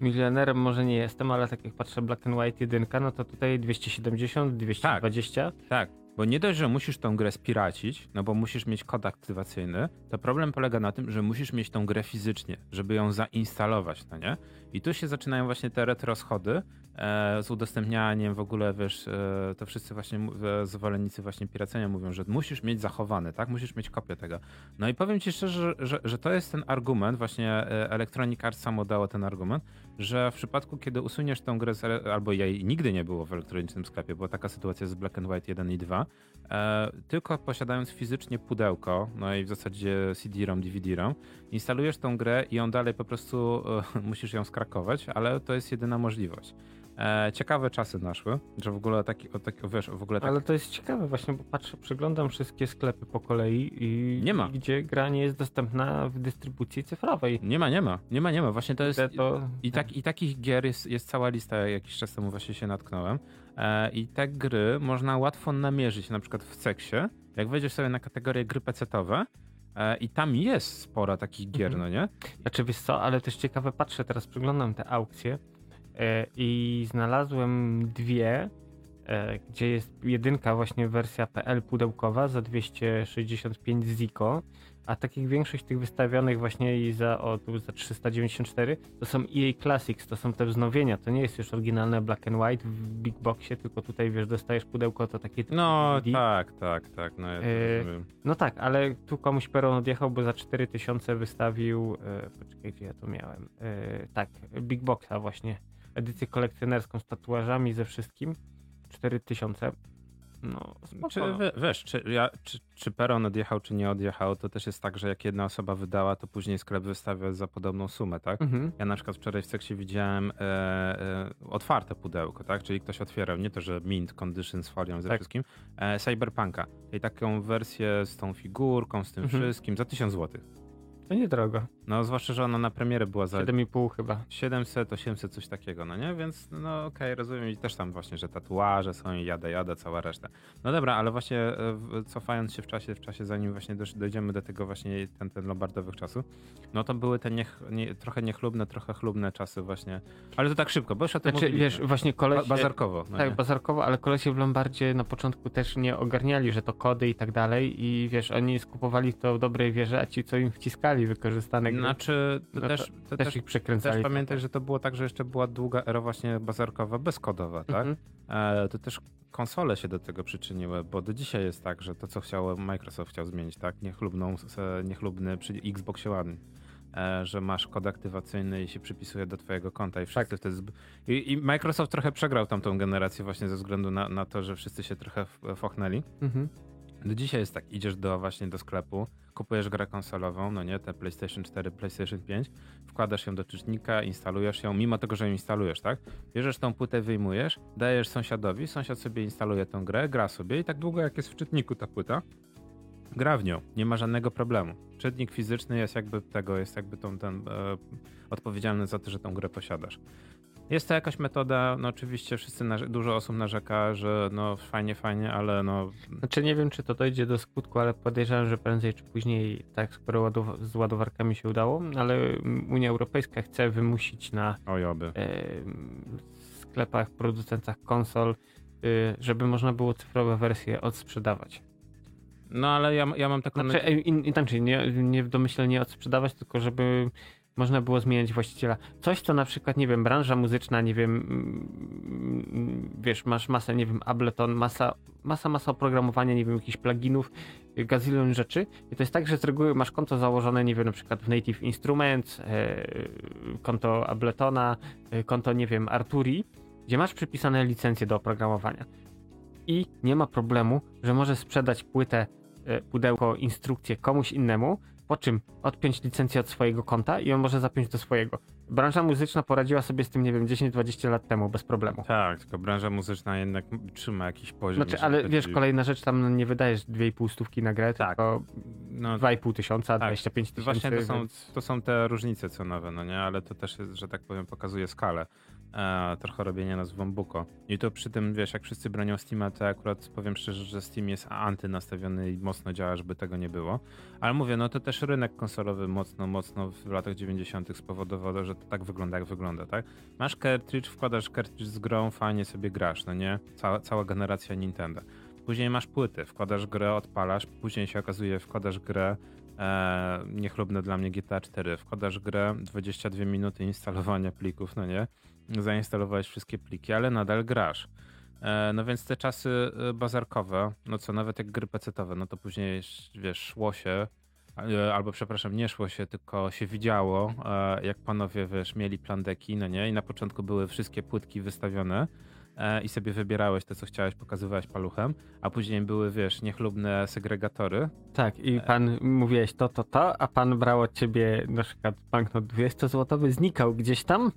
milionerem może nie jestem, ale tak jak patrzę Black and White jeden, no to tutaj dwieście siedemdziesiąt, dwieście dwadzieścia. Tak, tak, bo nie dość, że musisz tą grę spiracić, no bo musisz mieć kod aktywacyjny, to problem polega na tym, że musisz mieć tą grę fizycznie, żeby ją zainstalować, no nie? I tu się zaczynają właśnie te retro schody e, z udostępnianiem w ogóle, wiesz, e, to wszyscy właśnie e, zwolennicy właśnie piracenia mówią, że musisz mieć zachowane, tak? Musisz mieć kopię tego. No i powiem ci szczerze, że, że, że to jest ten argument, właśnie Electronic Arts samo dało ten argument, że w przypadku, kiedy usuniesz tą grę, z, albo jej nigdy nie było w elektronicznym sklepie, była taka sytuacja z Black and White jeden i dwa, e, tylko posiadając fizycznie pudełko, no i w zasadzie C D ROM, D V D ROM, instalujesz tą grę i ją dalej po prostu e, musisz ją skracować, ale to jest jedyna możliwość. E, ciekawe czasy naszły, że w ogóle taki, o, taki, wiesz, w ogóle tak... Ale to jest ciekawe właśnie, bo patrzę, przeglądam wszystkie sklepy po kolei i nie ma, gdzie gra nie jest dostępna w dystrybucji cyfrowej. Nie ma, nie ma, nie ma, nie ma. Właśnie to jest... To... I, tak, I takich gier jest, jest cała lista, jakiś czas temu właśnie się natknąłem. E, I te gry można łatwo namierzyć, na przykład w Ceksie, jak wejdziesz sobie na kategorię gry pecetowe, i tam jest spora takich gier, mhm. no nie? Znaczy wiesz co, ale też ciekawe, patrzę, teraz przeglądam te aukcje i znalazłem dwie, gdzie jest jedynka właśnie wersja P L pudełkowa za dwieście sześćdziesiąt pięć Zico, a takich większość tych wystawionych właśnie i za, o, tu za trzysta dziewięćdziesiąt cztery to są E A Classics, to są te wznowienia, to nie jest już oryginalne Black and White w Big Boxie, tylko tutaj wiesz, dostajesz pudełko, to takie... No D V D. tak, tak, tak, no ja to e, rozumiem. No tak, ale tu komuś peron odjechał, bo za cztery tysiące wystawił, e, poczekaj, gdzie ja to miałem, e, tak, Big Boxa właśnie, edycję kolekcjonerską z tatuażami ze wszystkim, cztery tysiące. No, czy, we, wiesz, czy, ja, czy, czy peron odjechał, czy nie odjechał, to też jest tak, że jak jedna osoba wydała, to później sklep wystawia za podobną sumę, tak? Mhm. Ja na przykład wczoraj w Seksie widziałem e, e, otwarte pudełko, tak? Czyli ktoś otwierał, nie to, że mint, condition z folią, ze tak. wszystkim, e, Cyberpunka. I taką wersję z tą figurką, z tym mhm. wszystkim, za tysiąc złotych. To niedrogo. No, zwłaszcza, że ona na premierę była za... siedem i pół chyba. siedemset, osiemset, coś takiego, no nie? Więc, no okej, okay, rozumiem. I też tam właśnie, że tatuaże są i jada, jada, cała reszta. No dobra, ale właśnie cofając się w czasie, w czasie zanim właśnie dojdziemy do tego właśnie ten, ten lombardowych czasów, no to były te niech, nie, trochę niechlubne, trochę chlubne czasy właśnie. Ale to tak szybko, bo już o tym znaczy, mówiliśmy. Wiesz, właśnie kolesie... Ba- bazarkowo. No tak, nie? bazarkowo, ale kolesie w Lombardzie na początku też nie ogarniali, że to kody i tak dalej i wiesz, oni skupowali to w dobrej wierze, a ci co im wciskali wykorzystane Znaczy, to no też, to też, też ich przekręcali. Też pamiętaj, że to było tak, że jeszcze była długa era właśnie bazarkowa, bezkodowa, tak? Mm-hmm. E, to też konsole się do tego przyczyniły, bo do dzisiaj jest tak, że to, co chciał Microsoft chciał zmienić, tak? Niechlubną, niechlubny przy Xboxie One, e, że masz kod aktywacyjny i się przypisuje do twojego konta i wszyscy tak. wtedy... Zb... I, I Microsoft trochę przegrał tamtą generację właśnie ze względu na, na to, że wszyscy się trochę fochnęli. Mm-hmm. Do dzisiaj jest tak, idziesz do właśnie do sklepu, kupujesz grę konsolową, no nie, te PlayStation cztery, PlayStation pięć, wkładasz ją do czytnika, instalujesz ją, mimo tego, że ją instalujesz, tak? Bierzesz tą płytę, wyjmujesz, dajesz sąsiadowi, sąsiad sobie instaluje tą grę, gra sobie i tak długo jak jest w czytniku ta płyta, gra w nią, nie ma żadnego problemu. Czytnik fizyczny jest jakby tego, jest jakby tą, ten, e, odpowiedzialny za to, że tą grę posiadasz. Jest to jakaś metoda, no oczywiście wszyscy narze- dużo osób narzeka, że no fajnie, fajnie, ale no... Znaczy nie wiem, czy to dojdzie do skutku, ale podejrzewam, że prędzej czy później, tak skoro ładow- z ładowarkami się udało, ale Unia Europejska chce wymusić na Oj, oby. E, sklepach, producentach konsol, e, żeby można było cyfrowe wersje odsprzedawać. No ale ja, ja mam taką... Znaczy in, inaczej, nie, nie w domyśle nie odsprzedawać, tylko żeby... Można było zmieniać właściciela. Coś, co na przykład, nie wiem, branża muzyczna, nie wiem, wiesz, masz masę, nie wiem, Ableton, masa, masa, masa oprogramowania, nie wiem, jakichś pluginów, gazilon rzeczy. I to jest tak, że z reguły masz konto założone, nie wiem, na przykład w Native Instruments, konto Abletona, konto, nie wiem, Arturii, gdzie masz przypisane licencje do oprogramowania. I nie ma problemu, że możesz sprzedać płytę, pudełko, instrukcję komuś innemu, po czym odpiąć licencję od swojego konta i on może zapiąć do swojego. Branża muzyczna poradziła sobie z tym, nie wiem, dziesięć dwadzieścia lat temu bez problemu. Tak, tylko branża muzyczna jednak trzyma jakiś poziom. Znaczy, ale taki... wiesz, kolejna rzecz, tam nie wydajesz dwie i pół stówki na grę, tak. tylko no, dwa i pół tysiąca, tak. dwadzieścia pięć tysięcy. Właśnie to są, to są te różnice cenowe, no nie? Ale to też, że tak powiem, pokazuje skalę. E, trochę robienia nas w bambuko. I to przy tym, wiesz, jak wszyscy bronią Steama, to akurat powiem szczerze, że Steam jest antynastawiony i mocno działa, żeby tego nie było. Ale mówię, no to też rynek konsolowy mocno, mocno w latach dziewięćdziesiątych spowodowało, że to tak wygląda, jak wygląda, tak? Masz cartridge, wkładasz cartridge z grą, fajnie sobie grasz, no nie? Cała, cała generacja Nintendo. Później masz płyty, wkładasz grę, odpalasz, później się okazuje, wkładasz grę, e, niechlubne dla mnie G T A cztery, wkładasz grę, dwadzieścia dwie minuty instalowania plików, no nie? Zainstalowałeś wszystkie pliki, ale nadal grasz. No więc te czasy bazarkowe, no co, nawet jak gry pecetowe, no to później, wiesz, szło się, albo przepraszam, nie szło się, tylko się widziało, jak panowie, wiesz, mieli plandeki, no nie? I na początku były wszystkie płytki wystawione i sobie wybierałeś to, co chciałeś, pokazywałeś paluchem, a później były, wiesz, niechlubne segregatory. Tak, i pan mówiłeś to, to, to, a pan brał od ciebie na przykład banknot dwudziestozłotowy, znikał gdzieś tam.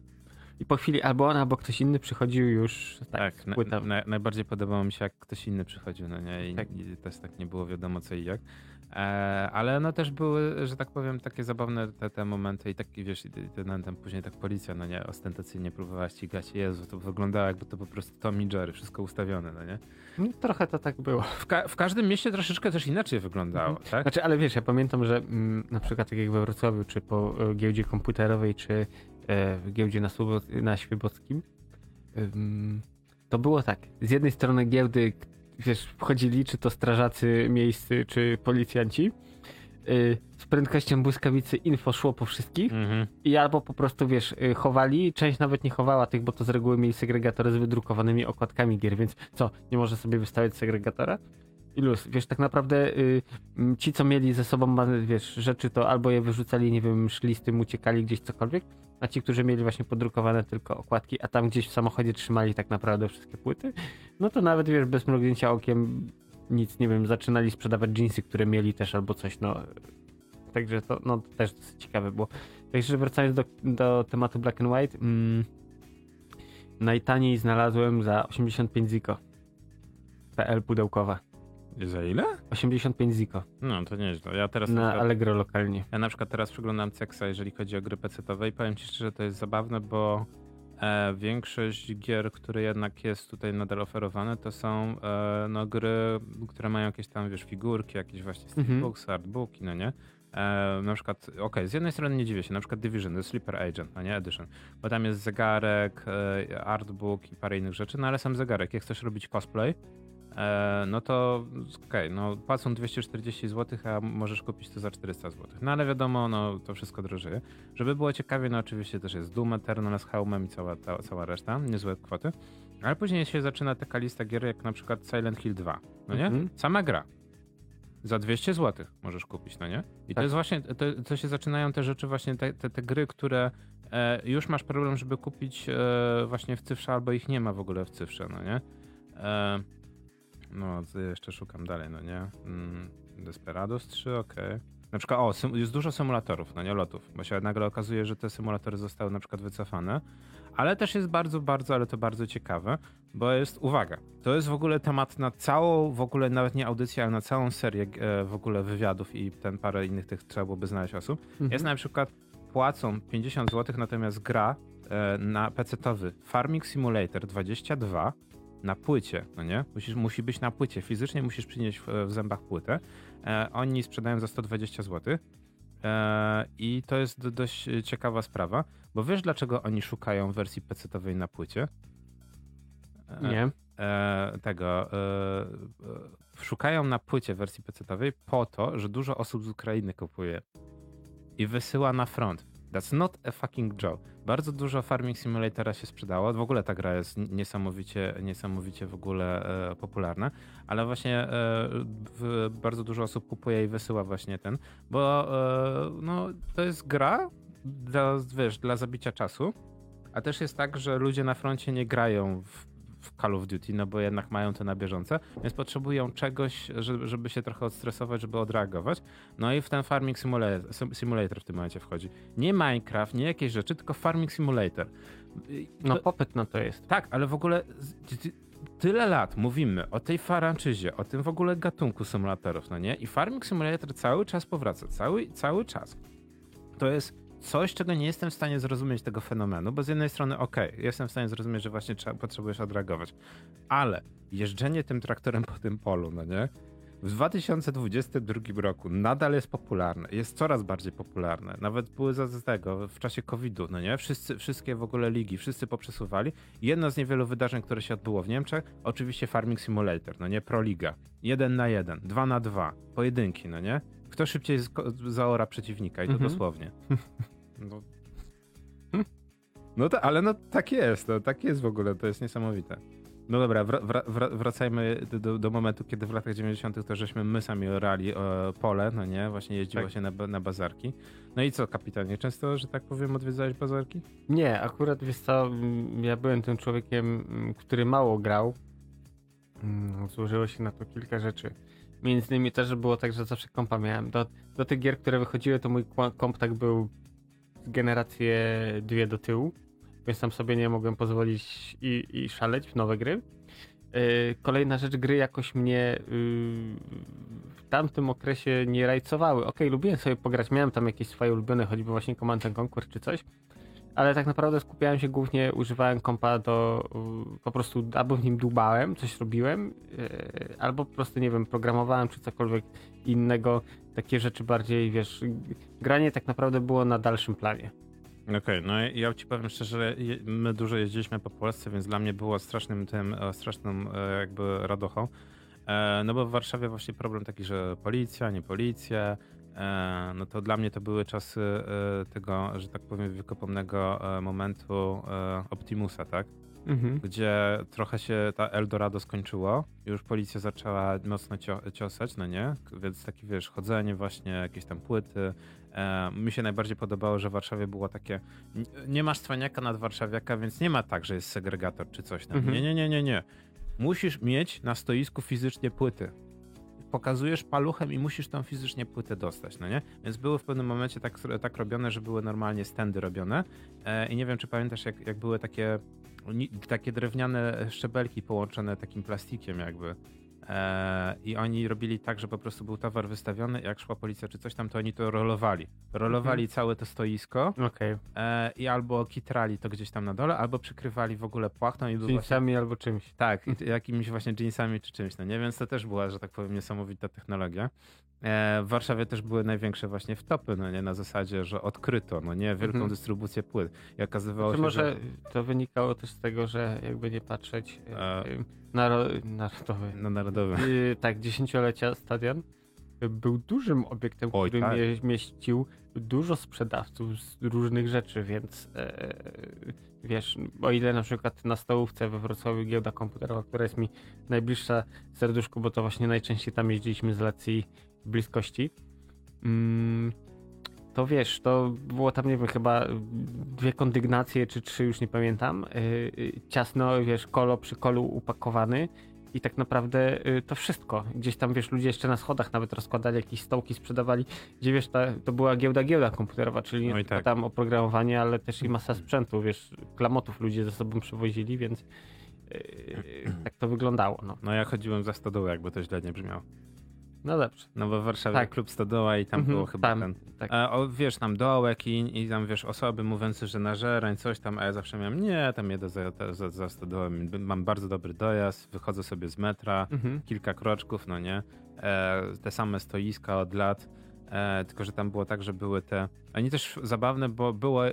I po chwili albo on, albo ktoś inny przychodził już. Tak, tak na, na, najbardziej podobało mi się, jak ktoś inny przychodził, no nie? I, tak. i też tak nie było wiadomo co i jak. E, ale no też były, że tak powiem, takie zabawne te, te momenty i tak, i wiesz, i ten, ten później tak policja, no nie, ostentacyjnie próbowała ścigać. Jezu, to wyglądało jakby to po prostu Tom i Jerry, wszystko ustawione, no nie? No, trochę to tak było. W, ka- w każdym mieście troszeczkę też inaczej wyglądało, mhm. tak? Znaczy, ale wiesz, ja pamiętam, że mm, na przykład tak jak we Wrocławiu, czy po y, giełdzie komputerowej, czy w giełdzie na, Słubo- na Świebodzkim, to było tak. Z jednej strony giełdy, wiesz, wchodzili czy to strażacy miejscy, czy policjanci. Z prędkością błyskawicy info szło po wszystkich mhm. i albo po prostu, wiesz, chowali, część nawet nie chowała tych, bo to z reguły mieli segregatory z wydrukowanymi okładkami gier, więc co, nie może sobie wystawiać segregatora? i luz. Wiesz, tak naprawdę y, ci, co mieli ze sobą, wiesz, rzeczy, to albo je wyrzucali, nie wiem, szli z tym, uciekali gdzieś, cokolwiek, a ci, którzy mieli właśnie podrukowane tylko okładki, a tam gdzieś w samochodzie trzymali tak naprawdę wszystkie płyty, no to nawet, wiesz, bez mrugnięcia okiem nic, nie wiem, zaczynali sprzedawać dżinsy, które mieli też albo coś, no. Także to, no, to też dosyć ciekawe było. Także wracając do, do tematu Black and White, mm, najtaniej znalazłem za osiemdziesiąt pięć ziko. P L pudełkowa. Za ile? osiemdziesiąt pięć ziko. No to nieźle. Ja teraz na, na przykład, Allegro lokalnie. Ja na przykład teraz przeglądam Cexa, jeżeli chodzi o gry pecetowe, i powiem ci szczerze, że to jest zabawne, bo e, większość gier, które jednak jest tutaj nadal oferowane, to są e, no, gry, które mają jakieś tam, wiesz, figurki, jakieś właśnie steelbooks, mhm. artbooki, no nie? E, na przykład, okej, okay, z jednej strony nie dziwię się, na przykład Division, The Sleeper Agent, no nie Edition, bo tam jest zegarek, e, artbook i parę innych rzeczy, no ale sam zegarek, jak chcesz robić cosplay, e, no to okej, okay, no płacą dwieście czterdzieści złotych, a możesz kupić to za czterysta złotych, no ale wiadomo, no to wszystko drożeje. Żeby było ciekawie, no oczywiście też jest Doom Eternal z Hełmem i cała, ta, cała reszta, niezłe kwoty, ale później się zaczyna taka lista gier jak na przykład Silent Hill dwa, no nie? Mhm. Sama gra. Za dwieście złotych możesz kupić, no nie? I tak. To jest właśnie, to, to się zaczynają te rzeczy właśnie, te, te, te gry, które e, już masz problem, żeby kupić e, właśnie w cyfrze, albo ich nie ma w ogóle w cyfrze, no nie? E, no, jeszcze szukam dalej, no nie? Desperados trzy, okej. Okay. Na przykład, o, sym- jest dużo symulatorów, no nie, lotów, bo się nagle okazuje, że te symulatory zostały na przykład wycofane, ale też jest bardzo, bardzo, ale to bardzo ciekawe, bo jest, uwaga, to jest w ogóle temat na całą, w ogóle nawet nie audycję, ale na całą serię e, w ogóle wywiadów i ten parę innych tych trzeba byłoby znaleźć osób. Mhm. Jest na przykład, płacą pięćdziesiąt złotych, natomiast gra e, na pecetowy Farming Simulator dwadzieścia dwa na płycie, no nie? Musisz, musi być na płycie, fizycznie musisz przynieść w, w zębach płytę. E, oni sprzedają za sto dwadzieścia złotych. I to jest dość ciekawa sprawa, bo wiesz, dlaczego oni szukają wersji pecetowej na płycie? Nie. E, tego. E, szukają na płycie wersji pecetowej po to, że dużo osób z Ukrainy kupuje i wysyła na front. That's not a fucking joke. Bardzo dużo Farming Simulatora się sprzedało. W ogóle ta gra jest niesamowicie, niesamowicie w ogóle e, popularna, ale właśnie e, w, bardzo dużo osób kupuje i wysyła właśnie ten, bo e, no, to jest gra dla, wiesz, dla zabicia czasu, a też jest tak, że ludzie na froncie nie grają w, w Call of Duty, no bo jednak mają to na bieżąco, więc potrzebują czegoś, żeby, żeby się trochę odstresować, żeby odreagować. No i w ten Farming Simulator, Simulator w tym momencie wchodzi. Nie Minecraft, nie jakieś rzeczy, tylko Farming Simulator. No to, popyt na to jest. Tak, ale w ogóle tyle lat mówimy o tej franczyzie, o tym w ogóle gatunku symulatorów, no nie? I Farming Simulator cały czas powraca, cały, cały czas. To jest coś, czego nie jestem w stanie zrozumieć tego fenomenu, bo z jednej strony okej, okay, jestem w stanie zrozumieć, że właśnie trzeba, potrzebujesz odreagować, ale jeżdżenie tym traktorem po tym polu, no nie? W dwa tysiące dwudziestym drugim roku nadal jest popularne, jest coraz bardziej popularne, nawet były z tego w czasie kowida, no nie? Wszyscy, wszystkie w ogóle ligi, wszyscy poprzesuwali. Jedno z niewielu wydarzeń, które się odbyło w Niemczech, oczywiście Farming Simulator, no nie? Pro Liga. Jeden na jeden, dwa na dwa, pojedynki, no nie? Kto szybciej zaora przeciwnika i to mhm. dosłownie. No. no to, ale no tak jest, no, tak jest w ogóle, to jest niesamowite. No dobra, wr- wr- wracajmy do, do momentu, kiedy w latach dziewięćdziesiątych to żeśmy my sami orali e, pole, no nie, właśnie jeździło tak. się na, na bazarki. No i co, kapitanie, często, że tak powiem, odwiedzałeś bazarki? Nie, akurat wiesz co, ja byłem tym człowiekiem, który mało grał. Złożyło się na to kilka rzeczy. Między innymi też było tak, że zawsze kompa miałem. Do, do tych gier, które wychodziły, to mój komp tak był z generację dwie do tyłu, więc tam sobie nie mogłem pozwolić i, i szaleć w nowe gry. Yy, kolejna rzecz, gry jakoś mnie yy, w tamtym okresie nie rajcowały. Okej, okay, lubiłem sobie pograć, miałem tam jakieś swoje ulubione, choćby właśnie Command and Conquer czy coś, ale tak naprawdę skupiałem się głównie, używałem kompa do, po prostu albo w nim dłubałem, coś robiłem, yy, albo po prostu, nie wiem, programowałem czy cokolwiek innego, takie rzeczy bardziej, wiesz, granie tak naprawdę było na dalszym planie. Okej, okay, no ja ci powiem szczerze, my dużo jeździliśmy po Polsce, więc dla mnie było strasznym tym, straszną jakby radochą, no bo w Warszawie właśnie problem taki, że policja, nie policja, no to dla mnie to były czasy tego, że tak powiem, wiekopomnego momentu Optimusa, tak? mhm. gdzie trochę się ta Eldorado skończyło. Już policja zaczęła mocno cio- ciosać, no nie? Więc takie, wiesz, chodzenie właśnie, jakieś tam płyty. E, mi się najbardziej podobało, że w Warszawie było takie, nie masz cwaniaka nad warszawiaka, więc nie ma tak, że jest segregator czy coś tam. Mhm. Nie, nie, nie, nie, nie. Musisz mieć na stoisku fizycznie płyty. Pokazujesz paluchem i musisz tam fizycznie płytę dostać, no nie? Więc były w pewnym momencie tak, tak robione, że były normalnie stędy robione e, i nie wiem, czy pamiętasz, jak, jak były takie, ni, takie drewniane szczebelki połączone takim plastikiem jakby e, i oni robili tak, że po prostu był towar wystawiony, jak szła policja czy coś tam, to oni to rolowali. Rolowali mhm. całe to stoisko okay. e, i albo kitrali to gdzieś tam na dole, albo przykrywali w ogóle płachtą i jeansami albo czymś. Tak, jakimiś właśnie jeansami czy czymś, no nie? Więc to też była, że tak powiem, niesamowita technologia. E, w Warszawie też były największe właśnie wtopy, no nie? Na zasadzie, że odkryto, no nie? Wielką mhm. dystrybucję płyt. I okazywało znaczy, się, może że... to wynikało też z tego, że jakby nie patrzeć e... naro... narodowy. No, narodowy. E, tak, dziesięciolecia stadion był dużym obiektem, Oj, który tak. mieścił dużo sprzedawców z różnych rzeczy, więc e, wiesz, o ile na przykład na stołówce we Wrocławiu giełda komputerowa, która jest mi najbliższa serduszku, bo to właśnie najczęściej tam jeździliśmy z racji bliskości, mm, to wiesz, to było tam, nie wiem, chyba dwie kondygnacje czy trzy, już nie pamiętam, e, ciasno, wiesz, kolo przy kolu upakowany. I tak naprawdę to wszystko. Gdzieś tam, wiesz, ludzie jeszcze na schodach nawet rozkładali jakieś stołki, sprzedawali. Gdzie, wiesz, ta, to była giełda giełda komputerowa, czyli nie tak. tam oprogramowanie, ale też i masa sprzętu, wiesz, klamotów ludzie ze sobą przywozili, więc yy, tak to wyglądało. No. no ja chodziłem za Stodołę, jakby to źle nie brzmiało. No dobrze. No bo w Warszawie tak. klub Stodoła i tam mhm, było chyba tam, ten... Tak. A, o, wiesz, tam dołek i, i tam, wiesz, osoby mówiące, że na żerań, coś tam, a ja zawsze miałem, nie, tam jedę za, za, za Stodołem, mam bardzo dobry dojazd, wychodzę sobie z metra, mhm. kilka kroczków, no nie, e, te same stoiska od lat, e, tylko że tam było tak, że były te... Oni też zabawne, bo było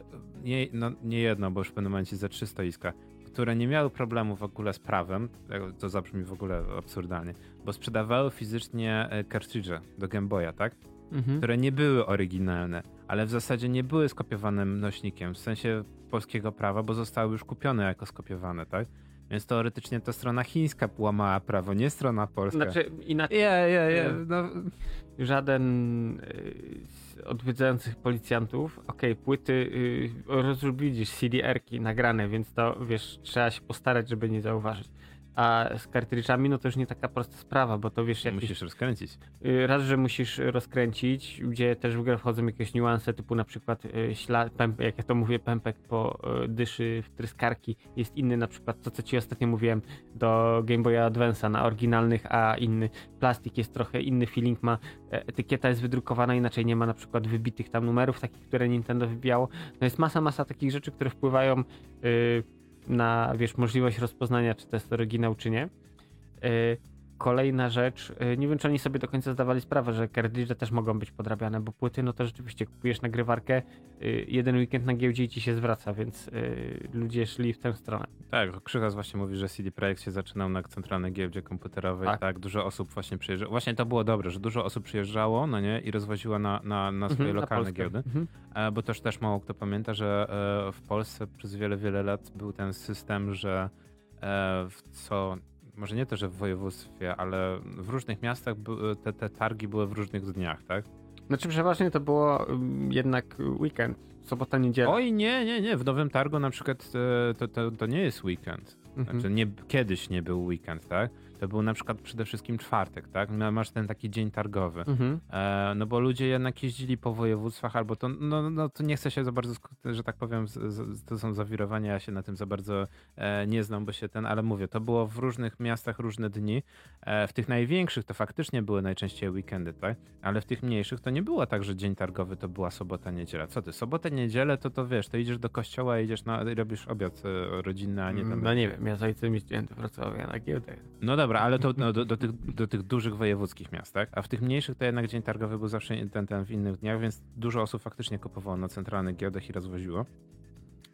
nie, no, nie jedno, bo już w pewnym momencie ze trzy stoiska, które nie miały problemu w ogóle z prawem, to zabrzmi w ogóle absurdalnie, bo sprzedawały fizycznie kartridże do Game Boya, tak? Mhm. Które nie były oryginalne, ale w zasadzie nie były skopiowanym nośnikiem, w sensie polskiego prawa, bo zostały już kupione jako skopiowane, tak? Więc teoretycznie to strona chińska łamała prawo, nie strona polska. Znaczy inaczej. Yeah, yeah, yeah. No. Żaden z odwiedzających policjantów, okej, okay, płyty rozróbili C D R ki nagrane, więc to, wiesz, trzeba się postarać, żeby nie zauważyć. A z kartridżami no to już nie taka prosta sprawa, bo to wiesz... Jakiś... Musisz rozkręcić. Raz, że musisz rozkręcić, gdzie też w grę wchodzą jakieś niuanse, typu na przykład ślad, pępek, jak ja to mówię, pępek po dyszy w tryskarki jest inny, na przykład to, co ci ostatnio mówiłem do Game Boya Advance'a na oryginalnych, a inny plastik jest trochę inny, feeling ma, etykieta jest wydrukowana inaczej, nie ma na przykład wybitych tam numerów takich, które Nintendo wybijało. No jest masa, masa takich rzeczy, które wpływają... Yy, na, wiesz, możliwość rozpoznania, czy to jest oryginał, czy nie. Yy, kolejna rzecz, yy, nie wiem, czy oni sobie do końca zdawali sprawę, że kartridże też mogą być podrabiane, bo płyty, no to rzeczywiście kupujesz nagrywarkę, yy, jeden weekend na giełdzie i ci się zwraca, więc yy, ludzie szli w tę stronę. Tak, Krzychas właśnie mówi, że C D Projekt się zaczynał na centralnej giełdzie komputerowej, tak, tak dużo osób właśnie przyjeżdżało, właśnie to było dobre, że dużo osób przyjeżdżało, no nie, i rozwoziło na, na, na swoje mhm, lokalne na giełdy, mhm. bo też też mało kto pamięta, że w Polsce przez wiele, wiele lat był ten system, że w co... Może nie to, że w województwie, ale w różnych miastach te, te targi były w różnych dniach, tak? Znaczy przeważnie to było jednak weekend, sobota, niedziela. Oj nie, nie, nie. W Nowym Targu na przykład to, to, to nie jest weekend. Mhm. Znaczy nie, kiedyś nie był weekend, tak? To był na przykład przede wszystkim czwartek, tak? Masz ten taki dzień targowy. Mhm. E, no bo ludzie jednak jeździli po województwach albo to, no, no to nie chcę się za bardzo, że tak powiem, z, z, to są zawirowania, ja się na tym za bardzo e, nie znam, bo się ten, ale mówię, to było w różnych miastach różne dni. E, w tych największych to faktycznie były najczęściej weekendy, tak? Ale w tych mniejszych to nie było tak, że dzień targowy to była sobota, niedziela. Co ty? Sobotę, niedzielę to to wiesz, to idziesz do kościoła, idziesz na, robisz obiad e, rodzinny, a nie tam... No nie wiem, ja z ojcem jeździłem do Wrocławia na giełdę. No dobra, ale to no, do, do, tych, do tych dużych wojewódzkich miast, tak? A w tych mniejszych to jednak dzień targowy był zawsze ten, ten w innych dniach, więc dużo osób faktycznie kupowało na centralnych giełdach i rozwoziło.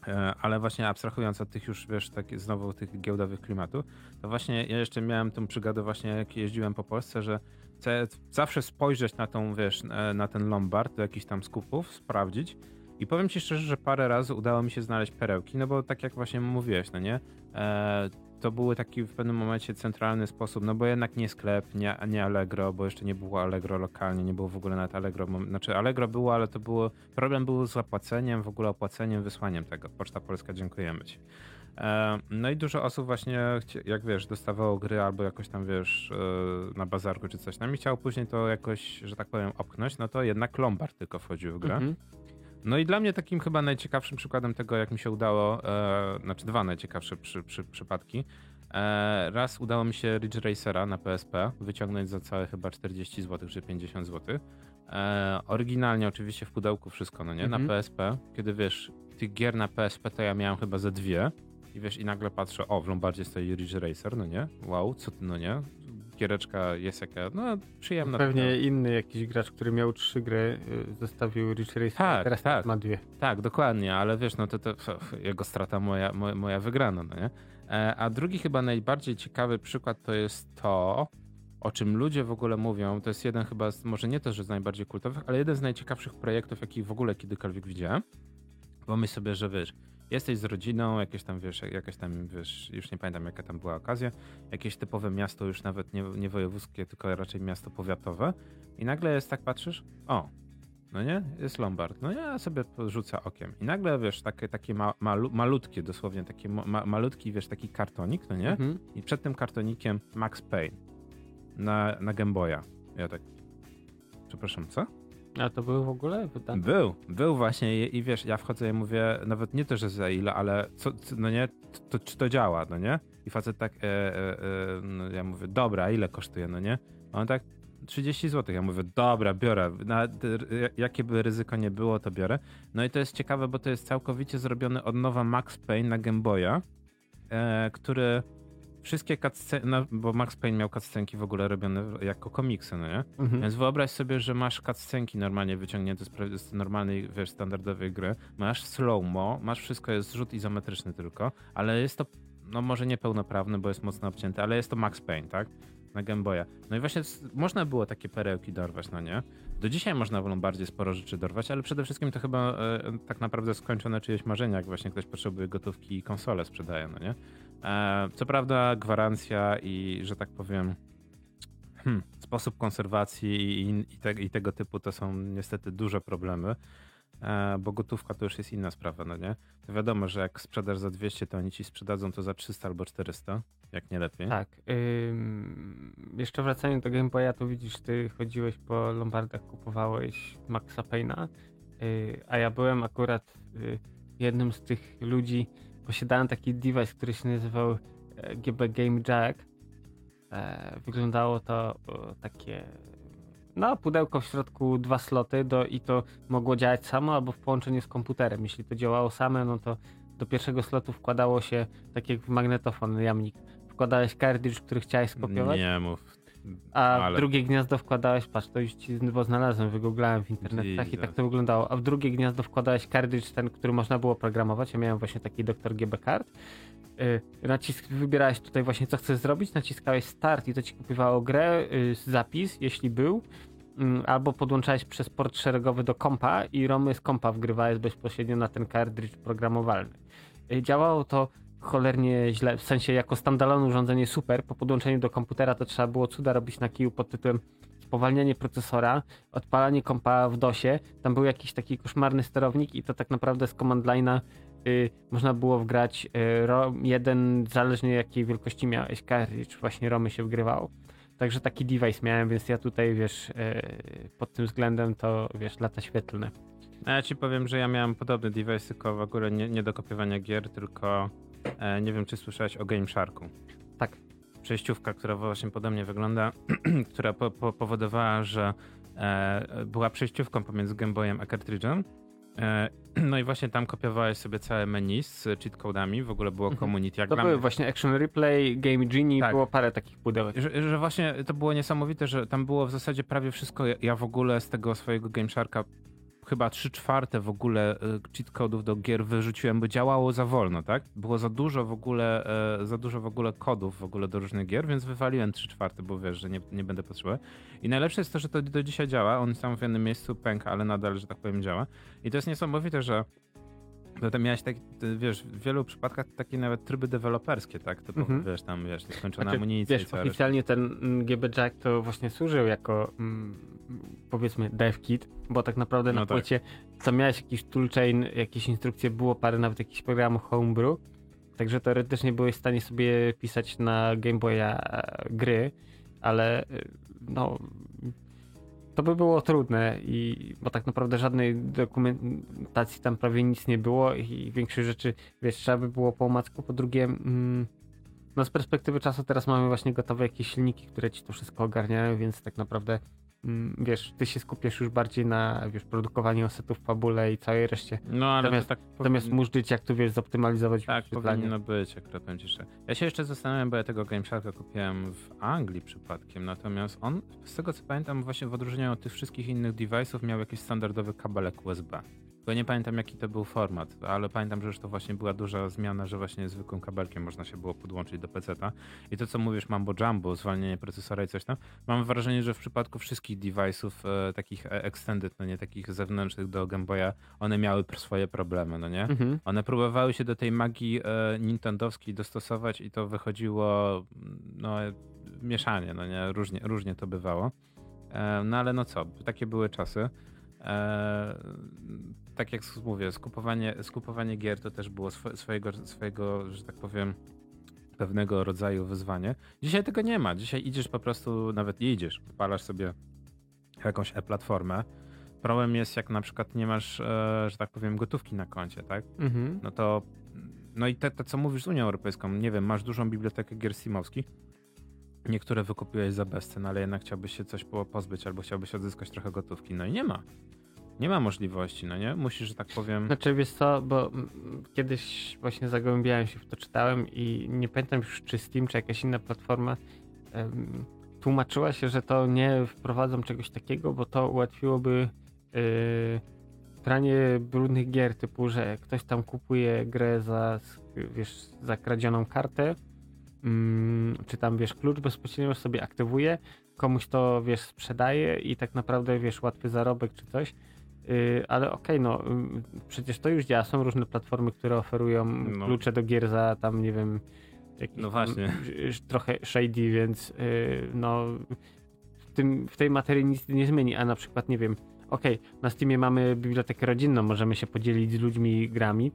E, ale właśnie abstrahując od tych już, wiesz, tak znowu tych giełdowych klimatów, to właśnie ja jeszcze miałem tą przygodę właśnie, jak jeździłem po Polsce, że chcę zawsze spojrzeć na tą, wiesz, na ten lombard do jakichś tam skupów, sprawdzić. I powiem ci szczerze, że parę razy udało mi się znaleźć perełki, no bo tak jak właśnie mówiłeś, no nie? Eee, to był taki w pewnym momencie centralny sposób, no bo jednak nie sklep, nie, nie Allegro, bo jeszcze nie było Allegro lokalnie, nie było w ogóle nawet Allegro, znaczy Allegro było, ale to było, problem był z zapłaceniem, w ogóle opłaceniem, wysłaniem tego. Poczta Polska, dziękujemy ci. No i dużo osób właśnie, jak wiesz, dostawało gry albo jakoś tam, wiesz, na bazarku czy coś tam i chciało później to jakoś, że tak powiem, opchnąć, no to jednak Lombard tylko wchodził w grę. Mhm. No i dla mnie takim chyba najciekawszym przykładem tego, jak mi się udało, e, znaczy dwa najciekawsze przy, przy, przypadki. E, raz udało mi się Ridge Racera na P S P wyciągnąć za całe chyba czterdzieści złotych czy pięćdziesiąt złotych. E, oryginalnie oczywiście w pudełku wszystko, no nie? Mhm. Na P S P, kiedy wiesz, tych gier na P S P to ja miałem chyba ze dwie. I wiesz, i nagle patrzę, o, w Lombardzie stoi Ridge Racer, no nie? Wow, co ty, no nie? Giereczka jest jaka, no przyjemna. Pewnie taka. Inny jakiś gracz, który miał trzy gry, zostawił Ridge Racer, tak, teraz tak, ma dwie. Tak, dokładnie, ale wiesz, no to, to jego strata, moja, moja, moja wygrana, no nie? A drugi chyba najbardziej ciekawy przykład to jest to, o czym ludzie w ogóle mówią, to jest jeden chyba, z, może nie to, że z najbardziej kultowych, ale jeden z najciekawszych projektów, jaki w ogóle kiedykolwiek widziałem. Pomyśl sobie, że wiesz, jesteś z rodziną, jakieś tam, wiesz, jakieś tam, wiesz, już nie pamiętam jaka tam była okazja, jakieś typowe miasto, już nawet nie, nie wojewódzkie, tylko raczej miasto powiatowe i nagle jest tak, patrzysz, o, no nie, jest Lombard, no ja sobie rzucę okiem i nagle, wiesz, takie, takie ma, malu, malutkie, dosłownie takie ma, malutki, wiesz, taki kartonik, no nie, mhm. I przed tym kartonikiem Max Payne na, na Game Boya. Ja tak, przepraszam, co? A to był w ogóle pytanie? Był, był właśnie i, i wiesz, ja wchodzę i mówię, nawet nie to, że za ile, ale co, co, no nie, to, czy to działa, no nie? I facet tak, e, e, e, no ja mówię, dobra, ile kosztuje, no nie? A on tak, trzydzieści złotych. Ja mówię, dobra, biorę, nawet, jakie by ryzyko nie było, to biorę. No i to jest ciekawe, bo to jest całkowicie zrobiony od nowa Max Payne na Game Boya, e, który... Wszystkie cutscenki, no, bo Max Payne miał cutscenki w ogóle robione jako komiksy, no nie? Mhm. Więc wyobraź sobie, że masz cutscenki normalnie wyciągnięte z, z normalnej, wiesz, standardowej gry, masz slow-mo, masz wszystko, jest rzut izometryczny tylko, ale jest to, no może nie pełnoprawny, bo jest mocno obcięty, ale jest to Max Payne, tak? Na Game Boya. No i właśnie można było takie perełki dorwać, no nie? Do dzisiaj można w Lombardzie sporo rzeczy dorwać, ale przede wszystkim to chyba e, tak naprawdę skończone czyjeś marzenia, jak właśnie ktoś potrzebuje gotówki i konsolę sprzedaje, no nie? E, co prawda gwarancja i, że tak powiem, hmm, sposób konserwacji i, i, te, i tego typu to są niestety duże problemy, e, bo gotówka to już jest inna sprawa, no nie? To wiadomo, że jak sprzedasz za dwieście, to oni ci sprzedadzą to za trzysta albo czterysta, jak nie lepiej. Tak. Ym, jeszcze wracając do Game Boya, to widzisz, ty chodziłeś po Lombardach, kupowałeś Maxa Payne'a, yy, a ja byłem akurat yy, jednym z tych ludzi, posiadałem taki device, który się nazywał G B Game Jack. Wyglądało to takie, no, pudełko w środku, dwa sloty do, i to mogło działać samo albo w połączeniu z komputerem. Jeśli to działało same, no to do pierwszego slotu wkładało się, tak jak w magnetofon, jamnik, wkładałeś kartridż, który chciałeś skopiować. Nie mów. A w ale... drugie gniazdo wkładałeś, patrz, to już ci, bo znalazłem, wygooglałem w internetach i tak to wyglądało. A w drugie gniazdo wkładałeś kartridż, ten, który można było programować. Ja miałem właśnie taki doktor G B Card. Yy, nacisk, wybierałeś tutaj właśnie, co chcesz zrobić, naciskałeś start i to ci kupywało grę, yy, zapis, jeśli był, yy, albo podłączałeś przez port szeregowy do kompa i romy z kompa wgrywałeś bezpośrednio na ten kartridż programowalny. Yy, działało to cholernie źle, w sensie jako standalone urządzenie super, po podłączeniu do komputera to trzeba było cuda robić na kiju pod tytułem spowalnianie procesora, odpalanie kompa w dosie, tam był jakiś taki koszmarny sterownik i to tak naprawdę z command line'a y, można było wgrać y, rom jeden, zależnie jakiej wielkości miałeś cartridge, właśnie romy się wgrywało. Także taki device miałem, więc ja tutaj, wiesz, y, pod tym względem to, wiesz, lata świetlne. A ja ci powiem, że ja miałem podobny device, tylko w ogóle nie, nie do kopiowania gier, tylko nie wiem, czy słyszałeś o Game Sharku. Tak. Przejściówka, która właśnie podobnie wygląda, która po, po, powodowała, że e, była przejściówką pomiędzy Game Boyem a kartridżem. E, no i właśnie tam kopiowałeś sobie całe menu z cheat codami, w ogóle było community. Jak to były właśnie Action Replay, Game Genie, tak. Było parę takich pudełek. Że, że właśnie to było niesamowite, że tam było w zasadzie prawie wszystko. Ja w ogóle z tego swojego Game Sharka chyba trzy czwarte w ogóle cheat kodów do gier wyrzuciłem, bo działało za wolno, tak? Było za dużo w ogóle, za dużo w ogóle kodów w ogóle do różnych gier, więc wywaliłem trzy czwarte, bo wiesz, że nie, nie będę potrzebował. I najlepsze jest to, że to do dzisiaj działa. On sam w jednym miejscu pęka, ale nadal, że tak powiem, działa. I to jest niesamowite, że potem miałeś tak, wiesz, w wielu przypadkach takie nawet tryby deweloperskie, tak? To mm-hmm. wiesz, tam, wiesz, nieskończona amunicja. Wiesz, oficjalnie ten G B Jack to właśnie służył jako, mm, powiedzmy, dev kit, bo tak naprawdę no na tak. płycie co miałeś jakiś toolchain, jakieś instrukcje, było parę nawet jakichś programów homebrew, także teoretycznie byłeś w stanie sobie pisać na Game Boya gry, ale no... To by było trudne, i, bo tak naprawdę żadnej dokumentacji tam prawie nic nie było i większość rzeczy, wiesz, trzeba by było po omacku. Po drugie, mm, no z perspektywy czasu teraz mamy właśnie gotowe jakieś silniki, które ci to wszystko ogarniają, więc tak naprawdę, mm, wiesz, ty się skupiasz już bardziej na, wiesz, produkowaniu osetów w fabule i całej reszcie. No ale natomiast, tak natomiast powinno... murzyć, jak tu, wiesz, zoptymalizować. Tak, powinno być, akurat powiem ci jeszcze. Ja się jeszcze zastanawiam, bo ja tego Game Sharka kupiłem w Anglii przypadkiem, natomiast on, z tego co pamiętam, właśnie w odróżnieniu od tych wszystkich innych device'ów miał jakiś standardowy kabelek U S B. Bo nie pamiętam, jaki to był format, ale pamiętam, że już to właśnie była duża zmiana, że właśnie zwykłym kabelkiem można się było podłączyć do peceta. I to, co mówisz, mambo jumbo, zwalnianie procesora i coś tam, mam wrażenie, że w przypadku wszystkich device'ów e, takich extended, no nie, takich zewnętrznych do Game Boya, one miały swoje problemy, no nie? Mhm. One próbowały się do tej magii e, nintendowskiej dostosować i to wychodziło, no, mieszanie, no nie? Różnie, różnie to bywało. E, no ale no co, takie były czasy. Eee, tak jak mówię, skupowanie, skupowanie gier to też było sw- swojego, swojego, że tak powiem, pewnego rodzaju wyzwanie. Dzisiaj tego nie ma. Dzisiaj idziesz po prostu, nawet nie idziesz, palasz sobie jakąś e-platformę. Problem jest, jak na przykład nie masz, e, że tak powiem, gotówki na koncie, tak? Mhm. No to, no i to, co mówisz z Unią Europejską, nie wiem, masz dużą bibliotekę gier steamowskich. Niektóre wykupiłeś za bezcen, ale jednak chciałbyś się coś pozbyć albo chciałbyś odzyskać trochę gotówki. No i nie ma. Nie ma możliwości, no nie? Musisz, że tak powiem... Znaczy, wiesz co, bo kiedyś właśnie zagłębiałem się w to, czytałem i nie pamiętam już, czy Steam, czy jakaś inna platforma um, tłumaczyła się, że to nie wprowadzą czegoś takiego, bo to ułatwiłoby yy, pranie brudnych gier, typu, że ktoś tam kupuje grę za, wiesz, za kradzioną kartę, Hmm, czy tam, wiesz, klucz bezpośrednio sobie aktywuje, komuś to, wiesz, sprzedaje i tak naprawdę, wiesz, łatwy zarobek czy coś, yy, ale okej, okay, no yy, przecież to już działa, są różne platformy, które oferują no. klucze do gier za tam, nie wiem, jakiś, no właśnie. Tam, trochę shady, więc yy, no w, tym, w tej materii nic nie zmieni, a na przykład, nie wiem, okej, okay, na Steamie mamy bibliotekę rodzinną, możemy się podzielić z ludźmi grami,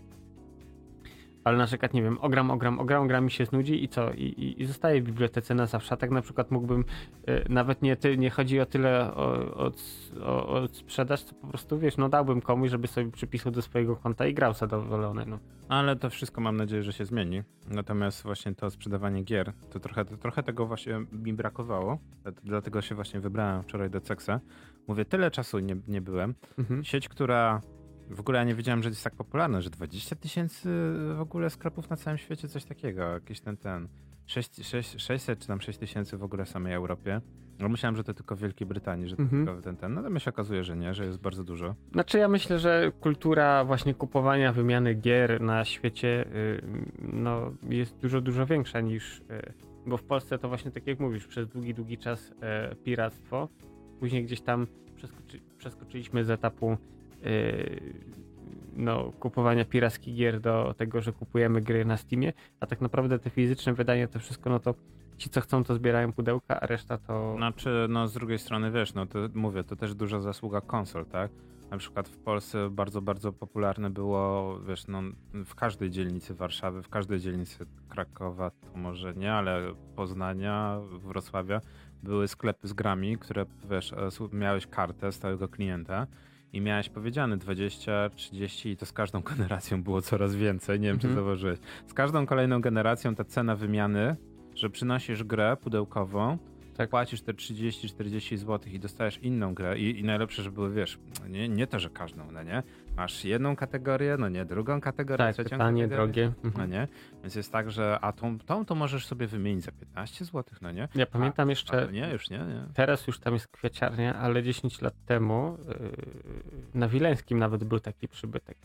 ale na przykład, nie wiem, ogram, ogram, ogram, ogram mi się znudzi i co? I, i, i zostaje w bibliotece na zawsze. A tak na przykład mógłbym, yy, nawet nie, ty, nie chodzi o tyle o, o, o, o sprzedaż, co po prostu, wiesz, no dałbym komuś, żeby sobie przypisał do swojego konta i grał zadowolony. No. Ale to wszystko, mam nadzieję, że się zmieni. Natomiast właśnie to sprzedawanie gier, to trochę, to trochę tego właśnie mi brakowało. Dlatego się właśnie wybrałem wczoraj do Cexa. Mówię, tyle czasu nie, nie byłem. Mhm. Sieć, która... W ogóle ja nie wiedziałem, że jest tak popularne, że dwadzieścia tysięcy w ogóle sklepów na całym świecie, coś takiego, jakiś ten, ten, sześć, sześć, sześćset czy tam sześć tysięcy w ogóle w samej Europie. No myślałem, że to tylko w Wielkiej Brytanii, że to mhm. tylko ten, ten, no to się okazuje, że nie, że jest bardzo dużo. Znaczy ja myślę, że kultura właśnie kupowania, wymiany gier na świecie no, jest dużo, dużo większa niż, bo w Polsce to właśnie tak jak mówisz, przez długi, długi czas piractwo, później gdzieś tam przeskoczy, przeskoczyliśmy z etapu no, kupowania pirackich gier do tego, że kupujemy gry na Steamie, a tak naprawdę te fizyczne wydania, to wszystko, no to ci, co chcą, to zbierają pudełka, a reszta to... Znaczy, no z drugiej strony, wiesz, no to mówię, to też duża zasługa konsol, tak? Na przykład w Polsce bardzo, bardzo popularne było, wiesz, no w każdej dzielnicy Warszawy, w każdej dzielnicy Krakowa, to może nie, ale Poznania, Wrocławia, były sklepy z grami, które, wiesz, miałeś kartę stałego klienta, i miałeś powiedziane dwadzieścia, trzydzieści i to z każdą generacją było coraz więcej. Nie wiem, czy mm-hmm. zauważyłeś. Z każdą kolejną generacją ta cena wymiany, że przynosisz grę pudełkową, tak. płacisz te trzydzieści czterdzieści złotych i dostajesz inną grę. I, i najlepsze, że były, wiesz, nie, nie to, że każdą, no nie? masz jedną kategorię, no nie, drugą kategorię, tak, trzecią kategorię. Drogie. No nie, więc jest tak, że a tą, tą to możesz sobie wymienić za piętnaście złotych, no nie? Ja pamiętam a, jeszcze, a nie, już nie, nie. Teraz już tam jest kwiaciarnia, ale dziesięć lat temu yy, na Wileńskim nawet był taki przybytek.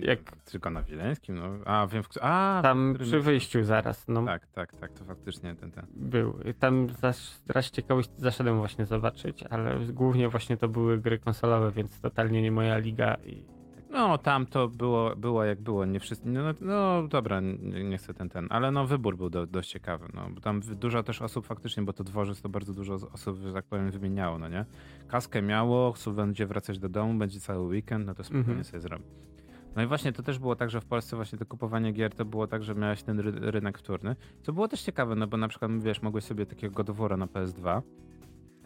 Jak... Tylko na Wileńskim? No, a, wiem, w... a, tam przy wyjściu zaraz. No. Tak, tak, tak, to faktycznie ten, ten. Był. Tam zaś, raz ciekawość zaszedłem właśnie zobaczyć, ale głównie właśnie to były gry konsolowe, więc totalnie nie moja liga. I... No tam to było, było jak było, nie wszyscy, no, no dobra, nie, nie chcę ten, ten, ale no wybór był do, dość ciekawy, no bo tam dużo też osób faktycznie, bo to dworzec to bardzo dużo osób, że tak powiem, wymieniało, no nie? Kaskę miało, kto będzie wracać do domu, będzie cały weekend, no to spokojnie mm-hmm. sobie zrobi. No i właśnie to też było tak, że w Polsce właśnie to kupowanie gier to było tak, że miałeś ten ry- rynek wtórny, co było też ciekawe, no bo na przykład, wiesz, mogłeś sobie takiego God of War'a na P S dwa,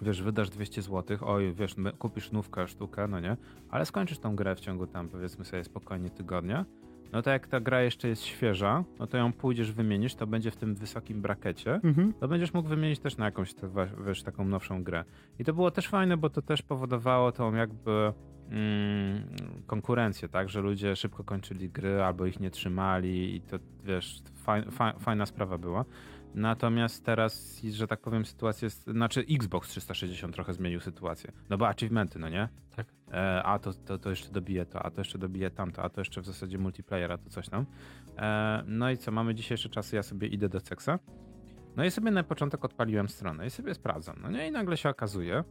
wiesz, wydasz dwieście złotych, oj, wiesz, kupisz nówkę, sztukę, no nie, ale skończysz tą grę w ciągu tam, powiedzmy sobie, spokojnie tygodnia, no to jak ta gra jeszcze jest świeża, no to ją pójdziesz, wymienisz, to będzie w tym wysokim brakecie, mhm. to będziesz mógł wymienić też na jakąś, wiesz, taką nowszą grę. I to było też fajne, bo to też powodowało tą jakby mm, konkurencję, tak, że ludzie szybko kończyli gry albo ich nie trzymali i to, wiesz, faj, faj, fajna sprawa była. Natomiast teraz, że tak powiem, sytuacja jest, znaczy Xbox trzysta sześćdziesiąt trochę zmienił sytuację, no bo achievementy, no nie? Tak. E, a to, to, to jeszcze dobije to, a to jeszcze dobije tamto, a to jeszcze w zasadzie multiplayer, a to coś tam. E, no i co, mamy dzisiejsze czasy, ja sobie idę do Cexa, no i sobie na początek odpaliłem stronę i sobie sprawdzam, no nie? I nagle się okazuje,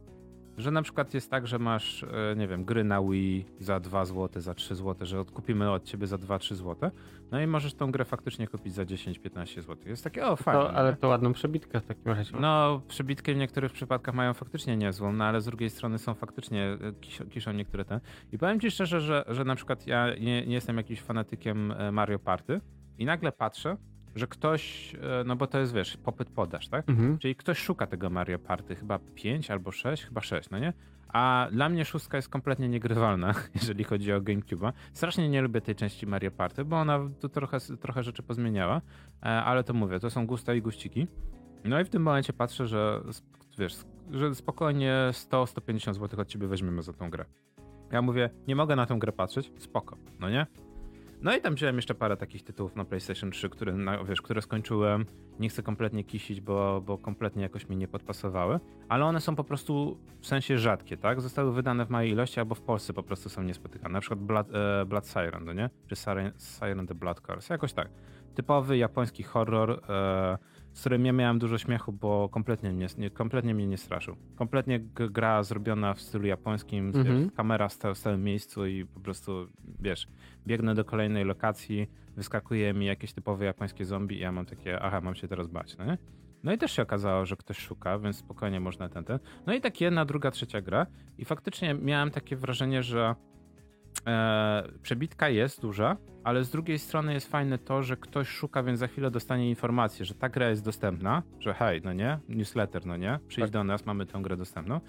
że na przykład jest tak, że masz, nie wiem, gry na Wii za dwa złote, za trzy złote, że odkupimy od ciebie za dwa trzy złote, no i możesz tą grę faktycznie kupić za dziesięć piętnaście złotych. Jest takie, o fajnie. To, ale to ładną przebitkę w takim razie. No, przebitkę w niektórych przypadkach mają faktycznie niezłą, no ale z drugiej strony są faktycznie, kiszą niektóre te. I powiem ci szczerze, że, że na przykład ja nie, nie jestem jakimś fanatykiem Mario Party i nagle patrzę, że ktoś, no bo to jest, wiesz, popyt podaż, tak? Mhm. Czyli ktoś szuka tego Mario Party, chyba pięć albo sześć, chyba sześć, no nie? A dla mnie szóstka jest kompletnie niegrywalna, jeżeli chodzi o GameCube'a. Strasznie nie lubię tej części Mario Party, bo ona tu trochę, trochę rzeczy pozmieniała, ale to mówię, to są gusta i guściki. No i w tym momencie patrzę, że, wiesz, że spokojnie sto do stu pięćdziesięciu złotych od ciebie weźmiemy za tą grę. Ja mówię, nie mogę na tą grę patrzeć, spoko, no nie? No i tam wziąłem jeszcze parę takich tytułów na PlayStation trzy, które, no, wiesz, które skończyłem. Nie chcę kompletnie kisić, bo, bo kompletnie jakoś mi nie podpasowały. Ale one są po prostu w sensie rzadkie, tak? Zostały wydane w małej ilości albo w Polsce po prostu są niespotykane. Na przykład Blood, e, Blood Siren, no nie? Czy Siren, Siren the Blood Curse. Jakoś tak. Typowy japoński horror, e, z którym ja miałem dużo śmiechu, bo kompletnie mnie nie, kompletnie mnie nie straszył. Kompletnie g- gra zrobiona w stylu japońskim, mm-hmm. wiesz, kamera sta- w stałym miejscu i po prostu, wiesz, biegnę do kolejnej lokacji, wyskakuje mi jakieś typowe japońskie zombie i ja mam takie, aha, mam się teraz bać, no nie? No i też się okazało, że ktoś szuka, więc spokojnie można ten, ten. No i tak jedna, druga, trzecia gra i faktycznie miałem takie wrażenie, że Eee, przebitka jest duża, ale z drugiej strony jest fajne to, że ktoś szuka, więc za chwilę dostanie informację, że ta gra jest dostępna, że hej, no nie, newsletter, no nie, przyjdź tak do nas, mamy tę grę dostępną.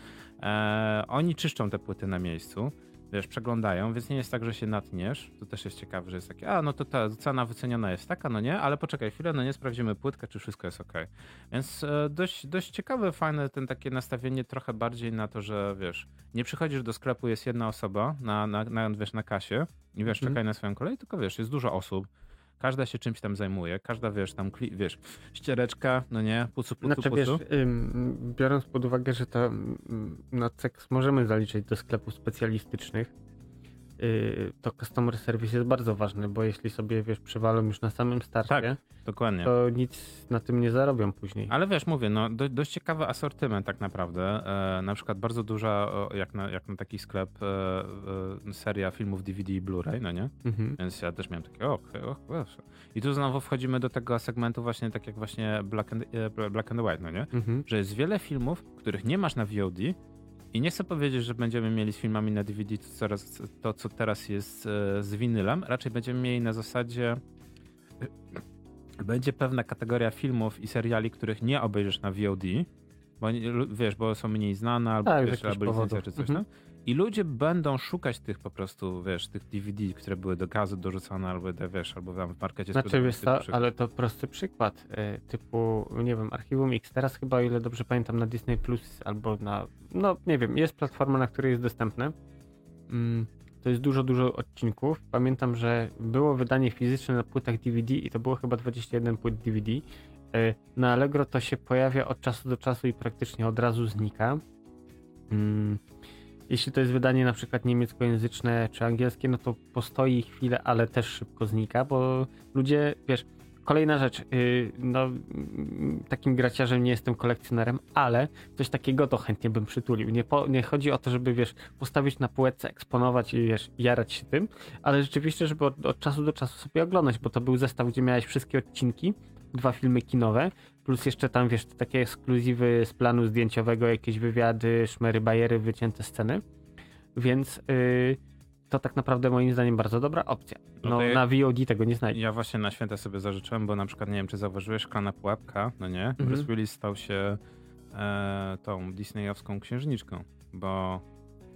Eee, oni czyszczą te płyty na miejscu, wiesz, przeglądają, więc nie jest tak, że się natniesz, to też jest ciekawe, że jest takie, a no to ta cena wyceniona jest taka, no nie, ale poczekaj chwilę, no nie, sprawdzimy płytkę, czy wszystko jest okej. Więc e, dość, dość ciekawe, fajne ten takie nastawienie trochę bardziej na to, że wiesz, nie przychodzisz do sklepu, jest jedna osoba na, na, na, wiesz, na kasie i wiesz, czekaj mm. na swoją kolej, tylko wiesz, jest dużo osób, każda się czymś tam zajmuje, każda, wiesz, tam, kli- wiesz, ściereczka, no nie, pucu, pucu, znaczy, pucu. Wiesz, ym, biorąc pod uwagę, że to, no, C E X możemy zaliczyć do sklepów specjalistycznych, yy, to customer service jest bardzo ważny, bo jeśli sobie, wiesz, przywalą już na samym starcie, tak, dokładnie, to nic na tym nie zarobią później. Ale wiesz, mówię, no, do, dość ciekawy asortyment tak naprawdę, e, na przykład bardzo duża, jak na, jak na taki sklep, e, e, seria filmów D V D i Blu-ray, no nie? Mhm. Więc ja też miałem takie, o, o, o, i tu znowu wchodzimy do tego segmentu właśnie tak jak właśnie Black and, e, Black and White, no nie? Mhm. Że jest wiele filmów, których nie masz na V O D, i nie chcę powiedzieć, że będziemy mieli z filmami na D V D to, coraz, to co teraz jest z winylem. Raczej będziemy mieli na zasadzie... Będzie pewna kategoria filmów i seriali, których nie obejrzysz na V O D, bo wiesz, bo są mniej znane, albo, tak, wiesz, albo licencja czy coś mhm. tam. I ludzie będą szukać tych po prostu, wiesz, tych D V D, które były do gazet dorzucane, albo wiesz, albo tam w markecie. Znaczy, wiesz co, ale to prosty przykład, y, typu, nie wiem, Archiwum X, teraz chyba, o ile dobrze pamiętam, na Disney Plus albo na, no nie wiem, jest platforma, na której jest dostępne. Mm. to jest dużo, dużo odcinków. Pamiętam, że było wydanie fizyczne na płytach D V D i to było chyba dwadzieścia jeden płyt D V D. Na Allegro to się pojawia od czasu do czasu i praktycznie od razu znika. Jeśli to jest wydanie na przykład niemieckojęzyczne czy angielskie, no to postoi chwilę, ale też szybko znika, bo ludzie, wiesz, kolejna rzecz, no takim graciarzem nie jestem, kolekcjonerem, ale coś takiego to chętnie bym przytulił. Nie, po, nie chodzi o to, żeby, wiesz, postawić na półeczce, eksponować i, wiesz, jarać się tym, ale rzeczywiście, żeby od, od czasu do czasu sobie oglądać, bo to był zestaw, gdzie miałeś wszystkie odcinki, dwa filmy kinowe, plus jeszcze tam, wiesz, takie ekskluzywy z planu zdjęciowego, jakieś wywiady, szmery, bajery, wycięte sceny, więc yy, to tak naprawdę moim zdaniem bardzo dobra opcja. No, no na V O D tego nie znajdziesz. Ja właśnie na święta sobie zażyczyłem, bo na przykład, nie wiem, czy zauważyłeś, Szklana pułapka, no nie? Mhm. Bruce Willis stał się e, tą disneyowską księżniczką, bo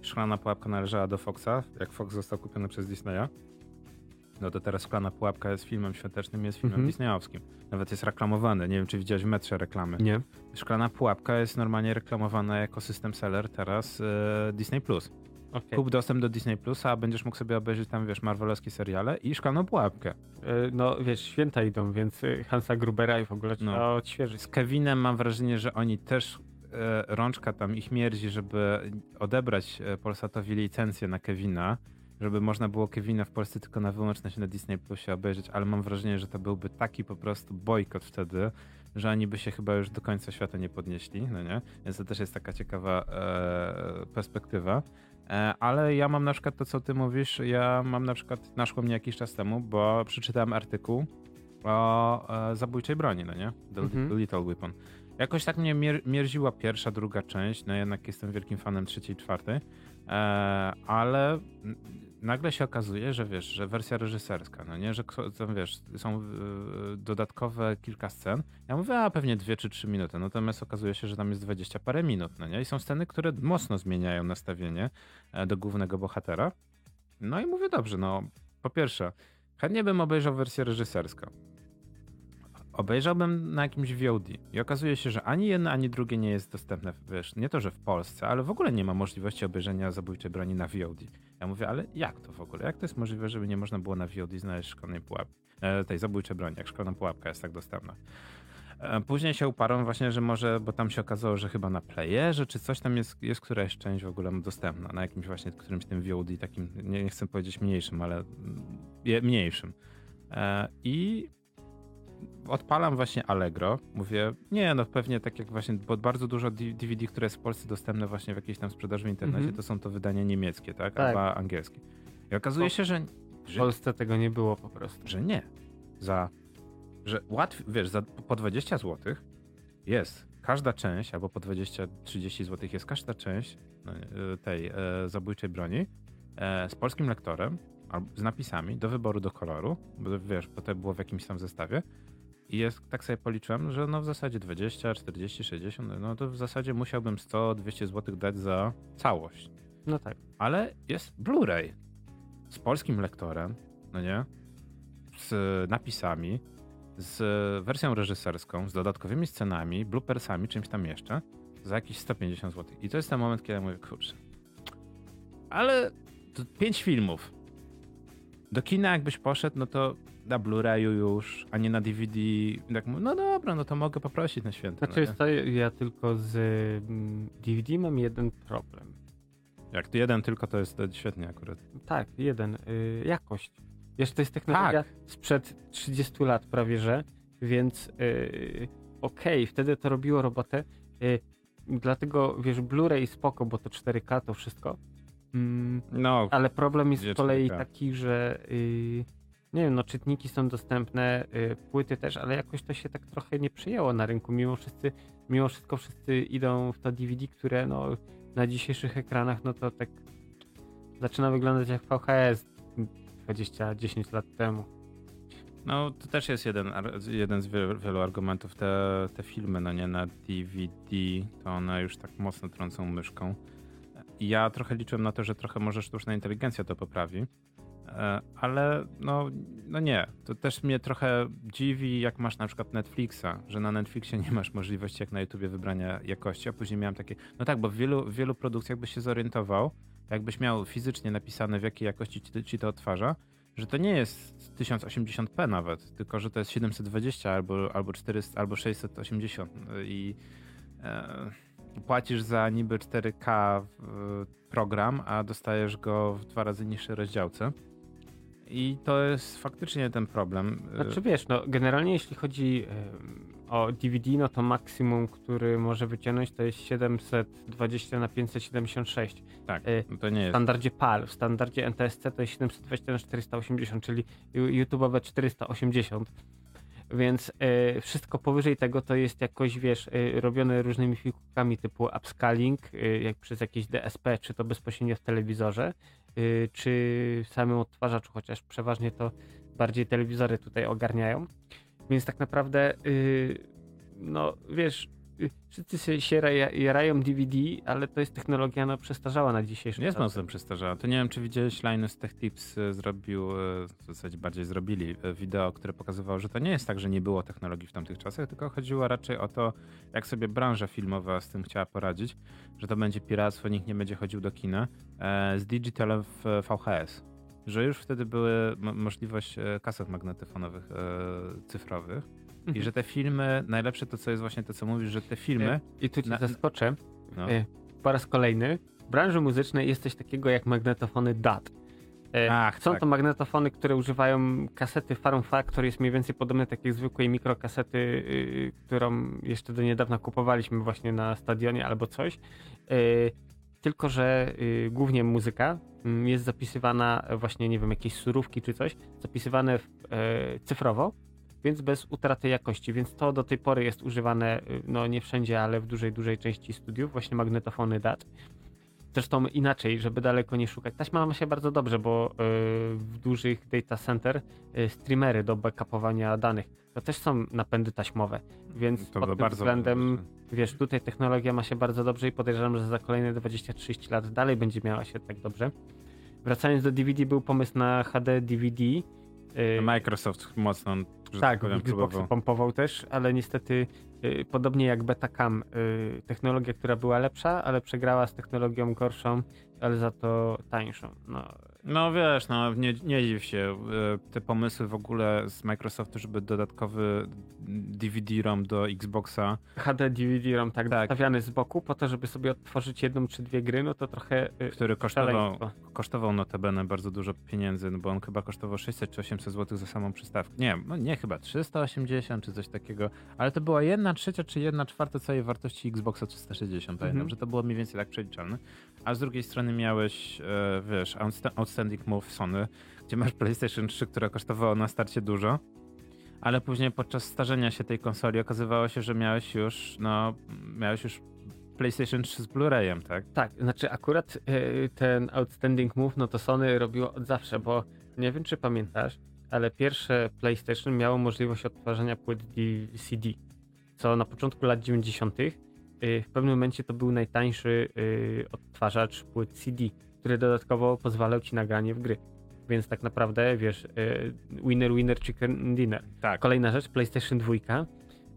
Szklana pułapka należała do Foxa, jak Fox został kupiony przez Disneya. No to teraz Szklana pułapka jest filmem świątecznym, jest filmem mm-hmm. disneyowskim. Nawet jest reklamowany. Nie wiem, czy widziałeś w metrze reklamy. Nie. Szklana pułapka jest normalnie reklamowana jako system seller teraz yy, Disney Plus. Okay. Kup dostęp do Disney Plusa, a będziesz mógł sobie obejrzeć tam, wiesz, marvelowskie seriale i Szklaną pułapkę. Yy, no wiesz, święta idą, więc Hansa Grubera i w ogóle trzeba no. odświeżyć. Z Kevinem mam wrażenie, że oni też yy, rączka tam ich mierzi, żeby odebrać Polsatowi licencję na Kevina, żeby można było Kevina w Polsce tylko na wyłączne się na Disney Plusie obejrzeć, ale mam wrażenie, że to byłby taki po prostu bojkot wtedy, że oni by się chyba już do końca świata nie podnieśli, no nie? Więc to też jest taka ciekawa e, perspektywa. E, ale ja mam na przykład to, co ty mówisz, ja mam na przykład, naszło mnie jakiś czas temu, bo przeczytałem artykuł o e, zabójczej broni, no nie? The mhm. Little Weapon. Jakoś tak mnie mier- mierziła pierwsza, druga część, no jednak jestem wielkim fanem trzeciej, czwartej, e, ale nagle się okazuje, że wiesz, że wersja reżyserska, no nie, że tam, wiesz, są dodatkowe kilka scen. Ja mówię, a pewnie dwie czy trzy minuty, natomiast okazuje się, że tam jest dwadzieścia parę minut, no nie, i są sceny, które mocno zmieniają nastawienie do głównego bohatera. No i mówię, dobrze, no po pierwsze, chętnie bym obejrzał wersję reżyserską. Obejrzałbym na jakimś V O D i okazuje się, że ani jedno, ani drugie nie jest dostępne, wiesz, nie to, że w Polsce, ale w ogóle nie ma możliwości obejrzenia zabójczej broni na V O D. Ja mówię, ale jak to w ogóle? Jak to jest możliwe, żeby nie można było na V O D znaleźć szklanej pułapki, e, tej zabójczej broni, jak szklana pułapka jest tak dostępna. E, później się uparłem właśnie, że może, bo tam się okazało, że chyba na playerze, czy coś tam jest, jest któraś część w ogóle dostępna, na jakimś właśnie, którymś tym V O D takim, nie, nie chcę powiedzieć mniejszym, ale je, mniejszym. E, I odpalam właśnie Allegro, mówię, nie no pewnie tak jak właśnie, bo bardzo dużo D V D, które jest w Polsce dostępne właśnie w jakiejś tam sprzedaży w internecie, mm-hmm. to są to wydania niemieckie, tak? tak. Albo angielskie. I okazuje się, że, że... w Polsce tego nie było po prostu. Że nie. Za... że łatwiej, wiesz, za, po dwadzieścia złotych jest każda część, albo po dwadzieścia trzydzieści złotych jest każda część tej e, zabójczej broni e, z polskim lektorem, albo z napisami do wyboru, do koloru, bo wiesz, bo to było w jakimś tam zestawie. I jest, tak sobie policzyłem, że no w zasadzie dwadzieścia, czterdzieści, sześćdziesiąt, no to w zasadzie musiałbym sto, dwieście złotych dać za całość. No tak. Ale jest Blu-ray z polskim lektorem, no nie? Z napisami, z wersją reżyserską, z dodatkowymi scenami, bloopersami, czymś tam jeszcze, za jakieś sto pięćdziesiąt złotych. I to jest ten moment, kiedy ja mówię, kurczę, ale to pięć filmów. Do kina jakbyś poszedł, no to na Blu-rayu już, a nie na D V D. Tak, no dobra, no to mogę poprosić na święta. Znaczy, no, ja. ja tylko z D V D mam jeden problem. Jak to jeden tylko, to jest świetnie akurat. Tak, jeden. Y, jakość. Wiesz, to jest technologia tak. sprzed trzydziestu lat prawie, że, więc y, okej, okay, wtedy to robiło robotę. Y, dlatego, wiesz, Blu-ray spoko, bo to cztery K to wszystko. Mm, no, ale problem jest z kolei taki, że y, nie wiem, no czytniki są dostępne, y, płyty też, ale jakoś to się tak trochę nie przyjęło na rynku, mimo wszyscy, mimo wszystko wszyscy idą w to D V D, które no, na dzisiejszych ekranach no to tak zaczyna wyglądać jak V H S dwadzieścia dziesięć lat temu. No to też jest jeden, jeden z wielu, wielu argumentów, te, te filmy no nie na D V D, to one już tak mocno trącą myszką. Ja trochę liczyłem na to, że trochę może sztuczna inteligencja to poprawi, ale no, no nie, to też mnie trochę dziwi, jak masz na przykład Netflixa, że na Netflixie nie masz możliwości jak na YouTubie wybrania jakości, a później miałem takie, no tak, bo w wielu, w wielu produkcjach byś się zorientował, jakbyś miał fizycznie napisane, w jakiej jakości ci, ci to odtwarza, że to nie jest tysiąc osiemdziesiąt p nawet, tylko że to jest siedemset dwadzieścia albo, albo czterysta, albo sześćset osiemdziesiąt i e, płacisz za niby cztery ka program, a dostajesz go w dwa razy niższej rozdziałce. I to jest faktycznie ten problem. Znaczy wiesz, no generalnie jeśli chodzi o D V D, no to maksimum, który może wyciągnąć, to jest siedemset dwadzieścia na pięćset siedemdziesiąt sześć. Tak, to nie jest. W standardzie PAL, w standardzie N T S C to jest siedemset dwadzieścia na czterysta osiemdziesiąt, czyli YouTube'owe czterysta osiemdziesiąt. Więc y, wszystko powyżej tego to jest jakoś, wiesz, y, robione różnymi filmikami typu upscaling, y, jak przez jakieś D S P, czy to bezpośrednio w telewizorze, y, czy w samym odtwarzaczu, chociaż przeważnie to bardziej telewizory tutaj ogarniają. Więc tak naprawdę, y, no wiesz, y, wszyscy się jarają D V D, ale to jest technologia no, przestarzała na dzisiejszy czas. Jest mocno przestarzała. To nie wiem, czy widziałeś, Linus Tech Tips zrobił, w zasadzie bardziej zrobili wideo, które pokazywało, że to nie jest tak, że nie było technologii w tamtych czasach, tylko chodziło raczej o to, jak sobie branża filmowa z tym chciała poradzić, że to będzie piractwo, nikt nie będzie chodził do kina, z digitalem w V H S. Że już wtedy były możliwość kaset magnetofonowych cyfrowych i że te filmy, najlepsze to co jest właśnie to co mówisz, że te filmy... I tu cię na... zaskoczę, no. Po raz kolejny w branży muzycznej jest coś takiego jak magnetofony D A T. Ach, Są tak. to magnetofony, które używają kasety Farm Factor, jest mniej więcej podobne takiej zwykłej mikrokasety, yy, którą jeszcze do niedawna kupowaliśmy właśnie na stadionie albo coś. Yy, tylko że yy, głównie muzyka yy, jest zapisywana właśnie, nie wiem, jakieś surówki czy coś, zapisywane w, yy, cyfrowo, więc bez utraty jakości, więc to do tej pory jest używane, no nie wszędzie, ale w dużej, dużej części studiów, właśnie magnetofony D A T. Zresztą inaczej, żeby daleko nie szukać. Taśma ma się bardzo dobrze, bo w dużych data center streamery do backupowania danych, to też są napędy taśmowe, więc to pod tym bardzo względem, dobrze. Wiesz, tutaj technologia ma się bardzo dobrze i podejrzewam, że za kolejne dwadzieścia trzydzieści lat dalej będzie miała się tak dobrze. Wracając do D V D, był pomysł na H D D V D. Microsoft mocno... Tak, tak Xbox pompował też, ale niestety y, podobnie jak Betacam, y, technologia, która była lepsza, ale przegrała z technologią gorszą, ale za to tańszą. No, no wiesz, no nie, nie dziw się. Y, te pomysły w ogóle z Microsoftu, żeby dodatkowy D V D ROM do Xboxa. H D D V D ROM, tak, tak, stawiany z boku po to, żeby sobie odtworzyć jedną czy dwie gry, no to trochę y, Który kosztował, kosztował notabene bardzo dużo pieniędzy, no bo on chyba kosztował sześćset czy osiemset złotych za samą przystawkę. Nie, no nie chyba trzysta osiemdziesiąt czy coś takiego, ale to była jedna trzecia czy jedna czwarta całej wartości Xboxa trzysta sześćdziesiąt, pamiętam, mhm. że to było mniej więcej tak przeliczalne. A z drugiej strony miałeś, e, wiesz, Outstanding Move Sony, gdzie masz PlayStation trzy, która kosztowała na starcie dużo, ale później podczas starzenia się tej konsoli okazywało się, że miałeś już, no, miałeś już PlayStation trzy z Blu-rayem, tak? Tak, znaczy akurat e, ten Outstanding Move, no to Sony robiło od zawsze, bo nie wiem, czy pamiętasz, ale pierwsze PlayStation miało możliwość odtwarzania płyt C D, co na początku lat dziewięćdziesiątych w pewnym momencie to był najtańszy odtwarzacz płyt C D, który dodatkowo pozwalał ci na granie w gry. Więc tak naprawdę, wiesz, winner, winner, chicken dinner. Tak. Kolejna rzecz, PlayStation dwa,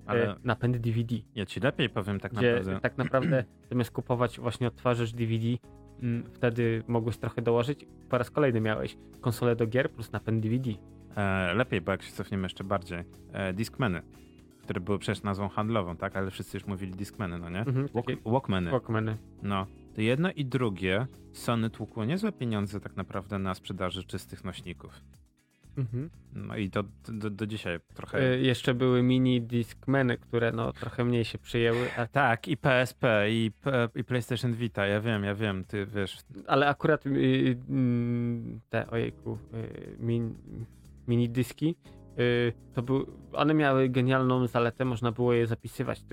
ale napęd D V D. Ja ci lepiej powiem tak naprawdę. Tak naprawdę zamiast kupować właśnie odtwarzacz D V D, wtedy mogłeś trochę dołożyć. Po raz kolejny miałeś konsolę do gier plus napęd D V D. Lepiej, bo jak się cofniemy jeszcze bardziej, Discmany, które były przecież nazwą handlową, tak? Ale wszyscy już mówili Discmany, no nie? Mhm, Walk, walkmany. walkmany. No, to jedno i drugie Sony tłukło niezłe pieniądze tak naprawdę na sprzedaży czystych nośników. Mhm. No i to do, do dzisiaj trochę... Y- jeszcze były mini Discmany, które no trochę mniej się przyjęły. A... Tak, i P S P, i, P- i PlayStation Vita, ja wiem, ja wiem, ty wiesz... Ale akurat y- y- te, ojejku, y- min- mini dyski, to był, one miały genialną zaletę, można było je zapisywać.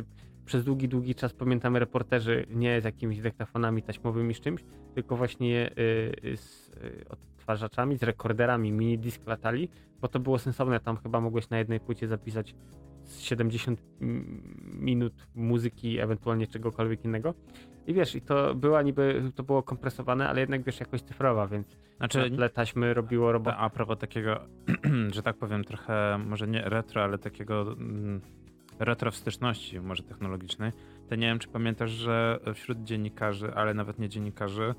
Przez długi, długi czas pamiętam reporterzy nie z jakimiś dektafonami taśmowymi z czymś, tylko właśnie z odtwarzaczami, z rekorderami mini disk latali, bo to było sensowne, tam chyba mogłeś na jednej płycie zapisać siedemdziesiąt minut muzyki, ewentualnie czegokolwiek innego. I wiesz, i to była niby, to było kompresowane, ale jednak wiesz, jakoś cyfrowa, więc znaczy, na tle taśmy robiło robotę. A propos takiego, że tak powiem, trochę może nie retro, ale takiego retrowsteczności może technologicznej, to nie wiem, czy pamiętasz, że wśród dziennikarzy, ale nawet nie dziennikarzy,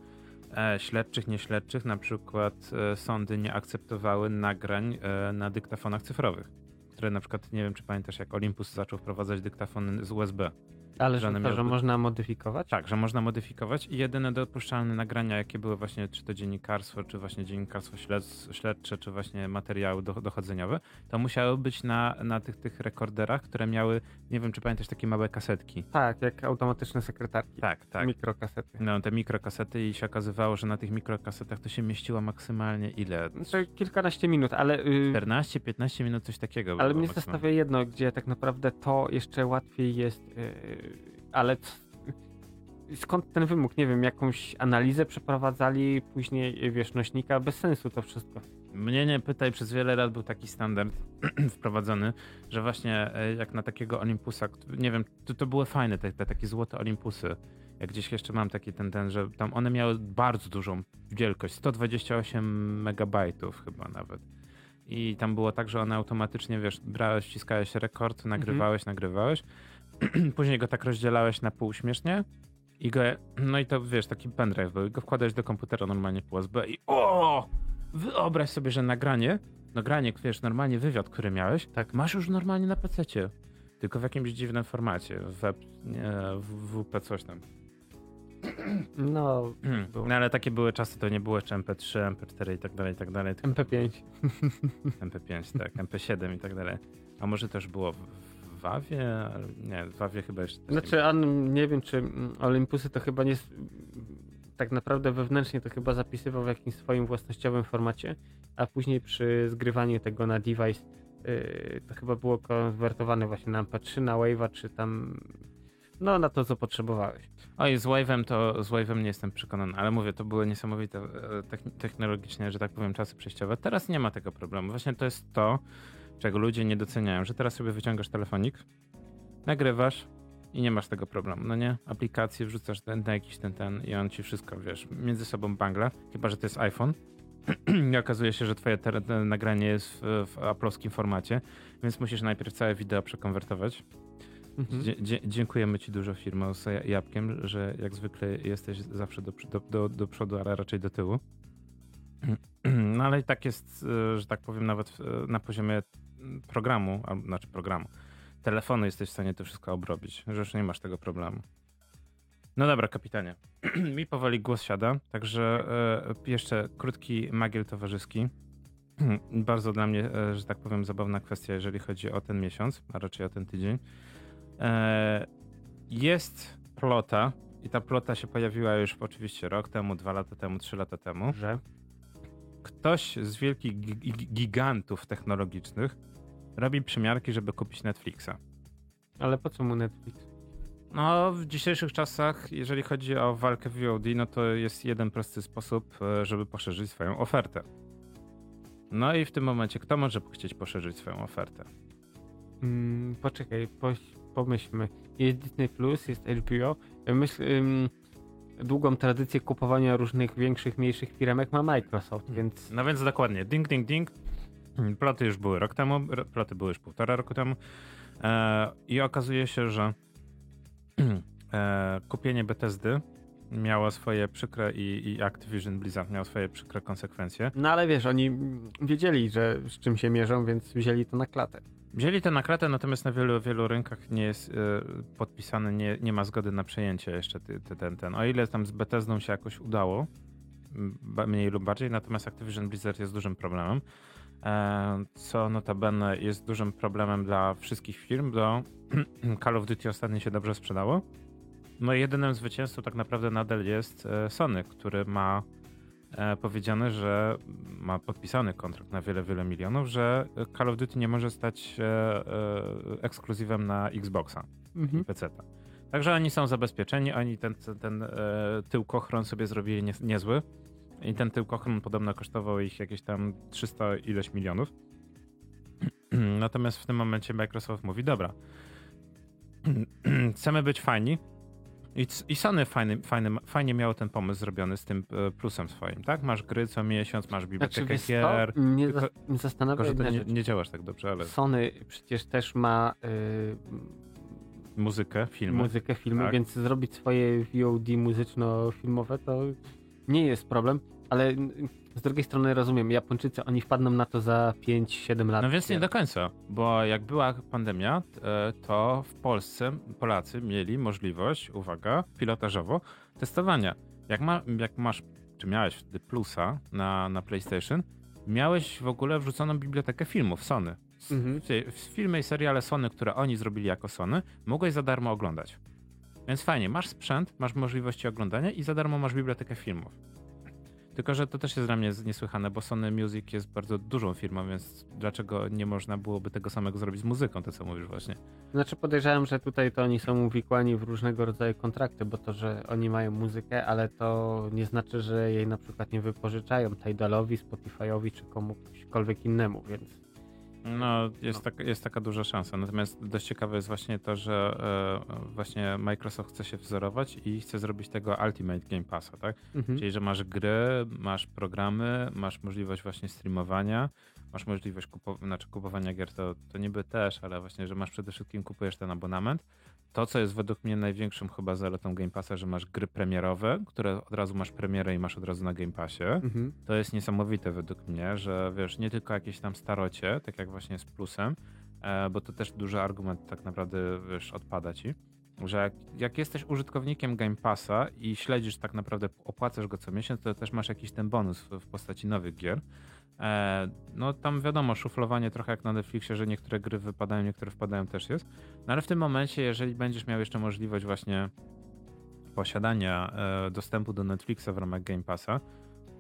E, śledczych, nieśledczych, na przykład e, sądy nie akceptowały nagrań e, na dyktafonach cyfrowych, które na przykład, nie wiem czy pamiętasz, jak Olympus zaczął wprowadzać dyktafon z U S B. Ale że, to, miał... że można modyfikować? Tak, że można modyfikować i jedyne dopuszczalne nagrania, jakie były właśnie, czy to dziennikarstwo, czy właśnie dziennikarstwo śled... śledcze, czy właśnie materiały do... dochodzeniowe, to musiały być na, na tych, tych rekorderach, które miały, nie wiem czy pamiętasz, takie małe kasetki. Tak, jak automatyczne sekretarki. Tak, tak. Mikrokasety. No, te mikrokasety i się okazywało, że na tych mikrokasetach to się mieściło maksymalnie ile? Znaczy, kilkanaście minut, ale... Yy... czternaście, piętnaście minut, coś takiego. Ale mnie zastanawia jedno, gdzie tak naprawdę to jeszcze łatwiej jest... Yy... Ale skąd ten wymóg? Nie wiem, jakąś analizę przeprowadzali, później wiesz, nośnika, bez sensu to wszystko. Mnie nie pytaj, przez wiele lat był taki standard wprowadzony, że właśnie jak na takiego Olympusa, nie wiem, to, to były fajne te, te takie złote Olympusy. Jak gdzieś jeszcze mam taki ten, ten, że tam one miały bardzo dużą wielkość, sto dwadzieścia osiem megabajtów chyba nawet. I tam było tak, że one automatycznie, wiesz, brałeś, ściskałeś rekord, nagrywałeś, mhm. nagrywałeś. Później go tak rozdzielałeś na pół śmiesznie i go, no i to wiesz, taki pendrive był, go wkładałeś do komputera normalnie po U S B i o, wyobraź sobie, że nagranie, nagranie, wiesz, normalnie wywiad, który miałeś, tak masz już normalnie na pececie, tylko w jakimś dziwnym formacie, w, w W P coś tam. No, no, ale takie były czasy, to nie było jeszcze M P trzy, M P cztery i tak dalej, i tak dalej. M P pięć. M P pięć, tak, M P siedem i tak dalej. A może też było Wawie? Nie, Wawie chyba jeszcze... Znaczy, an, nie wiem, czy Olympusy to chyba nie... Tak naprawdę wewnętrznie to chyba zapisywał w jakimś swoim własnościowym formacie, a później przy zgrywaniu tego na device yy, to chyba było konwertowane właśnie na M P trzy, na Wave'a, czy tam... No, na to, co potrzebowałeś. Oj, z Wave'em to z Wave'em nie jestem przekonany, ale mówię, to były niesamowite technologicznie, że tak powiem, czasy przejściowe. Teraz nie ma tego problemu. Właśnie to jest to, czego ludzie nie doceniają, że teraz sobie wyciągasz telefonik, nagrywasz i nie masz tego problemu, no nie? Aplikacje wrzucasz ten, ten jakiś ten, ten i on ci wszystko, wiesz, między sobą bangla, chyba że to jest iPhone i okazuje się, że twoje te, te nagranie jest w, w aplowskim formacie, więc musisz najpierw całe wideo przekonwertować. Mhm. Dzie- dziękujemy ci dużo, firmo z jabłkiem, że jak zwykle jesteś zawsze do, do, do, do przodu, ale raczej do tyłu. No ale i tak jest, że tak powiem, nawet na poziomie programu, albo, znaczy programu, telefonu jesteś w stanie to wszystko obrobić, że już nie masz tego problemu. No dobra, kapitanie. Mi powoli głos siada, także jeszcze krótki magiel towarzyski. Bardzo dla mnie, że tak powiem, zabawna kwestia, jeżeli chodzi o ten miesiąc, a raczej o ten tydzień. Jest plota i ta plota się pojawiła już oczywiście rok temu, dwa lata temu, trzy lata temu, że ktoś z wielkich gigantów technologicznych robi przymiarki, żeby kupić Netflixa. Ale po co mu Netflix? No w dzisiejszych czasach, jeżeli chodzi o walkę V O D, no to jest jeden prosty sposób, żeby poszerzyć swoją ofertę. No i w tym momencie kto może chcieć poszerzyć swoją ofertę? Hmm, poczekaj, poś, pomyślmy. Jest Disney Plus, jest H B O. Myśl, ym, długą tradycję kupowania różnych większych, mniejszych firmek ma Microsoft, więc... No więc dokładnie, ding, ding, ding. Ploty już były rok temu, ploty były już półtora roku temu e, i okazuje się, że e, kupienie Bethesdy miało swoje przykre i, i Activision Blizzard miał swoje przykre konsekwencje. No ale wiesz, oni wiedzieli, że z czym się mierzą, więc wzięli to na klatę. Wzięli to na kratę, natomiast na wielu, wielu rynkach nie jest y, podpisane, nie, nie ma zgody na przejęcie jeszcze ty, ty, ten, ten. O ile tam z Bethesdą się jakoś udało, ba, mniej lub bardziej, natomiast Activision Blizzard jest dużym problemem, e, co notabene jest dużym problemem dla wszystkich firm, bo Call of Duty ostatnio się dobrze sprzedało. No i jedynym zwycięzcą tak naprawdę nadal jest Sony, który ma E, powiedziane, że ma podpisany kontrakt na wiele, wiele milionów, że Call of Duty nie może stać e, e, ekskluzywem na Xboxa mhm. i P C ta. Także oni są zabezpieczeni, oni ten, ten, ten e, tyłkochron sobie zrobili nie, niezły i ten tyłkochron podobno kosztował ich jakieś tam trzysta ileś milionów. Natomiast w tym momencie Microsoft mówi, dobra, chcemy być fajni, I, i Sony fajny, fajny, fajnie miało ten pomysł zrobiony z tym plusem swoim, tak? Masz gry co miesiąc, masz bibliotekę gier. Nie zastanawiam się. Nie, nie działasz tak dobrze, ale... Sony przecież też ma... Yy... Muzykę, filmy. Muzykę, filmy, tak. Więc zrobić swoje V O D muzyczno-filmowe to nie jest problem, ale z drugiej strony rozumiem, Japończycy, oni wpadną na to za pięć siedem lat. No więc nie do końca, bo jak była pandemia, to w Polsce Polacy mieli możliwość, uwaga, pilotażowo testowania. Jak, ma, jak masz, czy miałeś wtedy plusa na, na PlayStation, miałeś w ogóle wrzuconą bibliotekę filmów Sony. Mhm. Filmy i seriale Sony, które oni zrobili jako Sony, mogłeś za darmo oglądać. Więc fajnie, masz sprzęt, masz możliwości oglądania i za darmo masz bibliotekę filmów. Tylko że to też jest dla mnie niesłychane, bo Sony Music jest bardzo dużą firmą, więc dlaczego nie można byłoby tego samego zrobić z muzyką, to co mówisz właśnie? Znaczy podejrzewam, że tutaj to oni są uwikłani w różnego rodzaju kontrakty, bo to, że oni mają muzykę, ale to nie znaczy, że jej na przykład nie wypożyczają Tidalowi, Spotifyowi czy komukolwiek innemu, więc... No, jest, tak, jest taka duża szansa. Natomiast dość ciekawe jest właśnie to, że e, właśnie Microsoft chce się wzorować i chce zrobić tego Ultimate Game Passa, tak? Mhm. Czyli, że masz gry, masz programy, masz możliwość właśnie streamowania, masz możliwość kupo- znaczy kupowania gier, to, to niby też, ale właśnie, że masz przede wszystkim, kupujesz ten abonament. To, co jest według mnie największym chyba zaletą Game Passa, że masz gry premierowe, które od razu masz premierę i masz od razu na Game Passie. Mhm. To jest niesamowite według mnie, że wiesz, nie tylko jakieś tam starocie, tak jak właśnie z plusem, bo to też duży argument tak naprawdę, wiesz, odpada ci, że jak, jak jesteś użytkownikiem Game Passa i śledzisz tak naprawdę, opłacasz go co miesiąc, to też masz jakiś ten bonus w postaci nowych gier. No tam wiadomo, szuflowanie trochę jak na Netflixie, że niektóre gry wypadają, niektóre wpadają, też jest. No ale w tym momencie, jeżeli będziesz miał jeszcze możliwość właśnie posiadania dostępu do Netflixa w ramach Game Passa,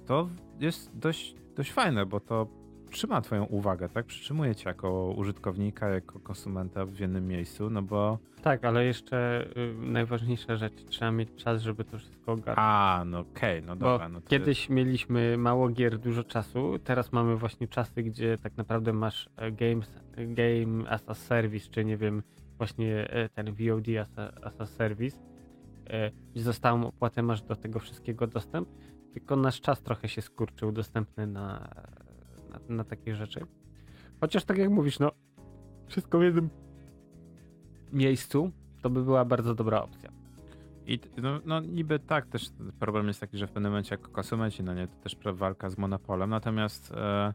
to jest dość, dość fajne, bo to trzyma twoją uwagę, tak? Przytrzymuje cię jako użytkownika, jako konsumenta w jednym miejscu, no bo... Tak, ale jeszcze y, najważniejsza rzecz, trzeba mieć czas, żeby to wszystko ogarnąć. A, no okej, okay, no dobra. Bo no to kiedyś jest... mieliśmy mało gier, dużo czasu, teraz mamy właśnie czasy, gdzie tak naprawdę masz games, game as a service, czy nie wiem, właśnie ten V O D as a, as a service, y, za stałą opłatę masz do tego wszystkiego dostęp, tylko nasz czas trochę się skurczył, dostępny na... na takie rzeczy. Chociaż tak jak mówisz, no wszystko w jednym miejscu to by była bardzo dobra opcja. I no, no niby tak, też problem jest taki, że w pewnym momencie jako konsumenci, no nie, to też walka z monopolem, natomiast e,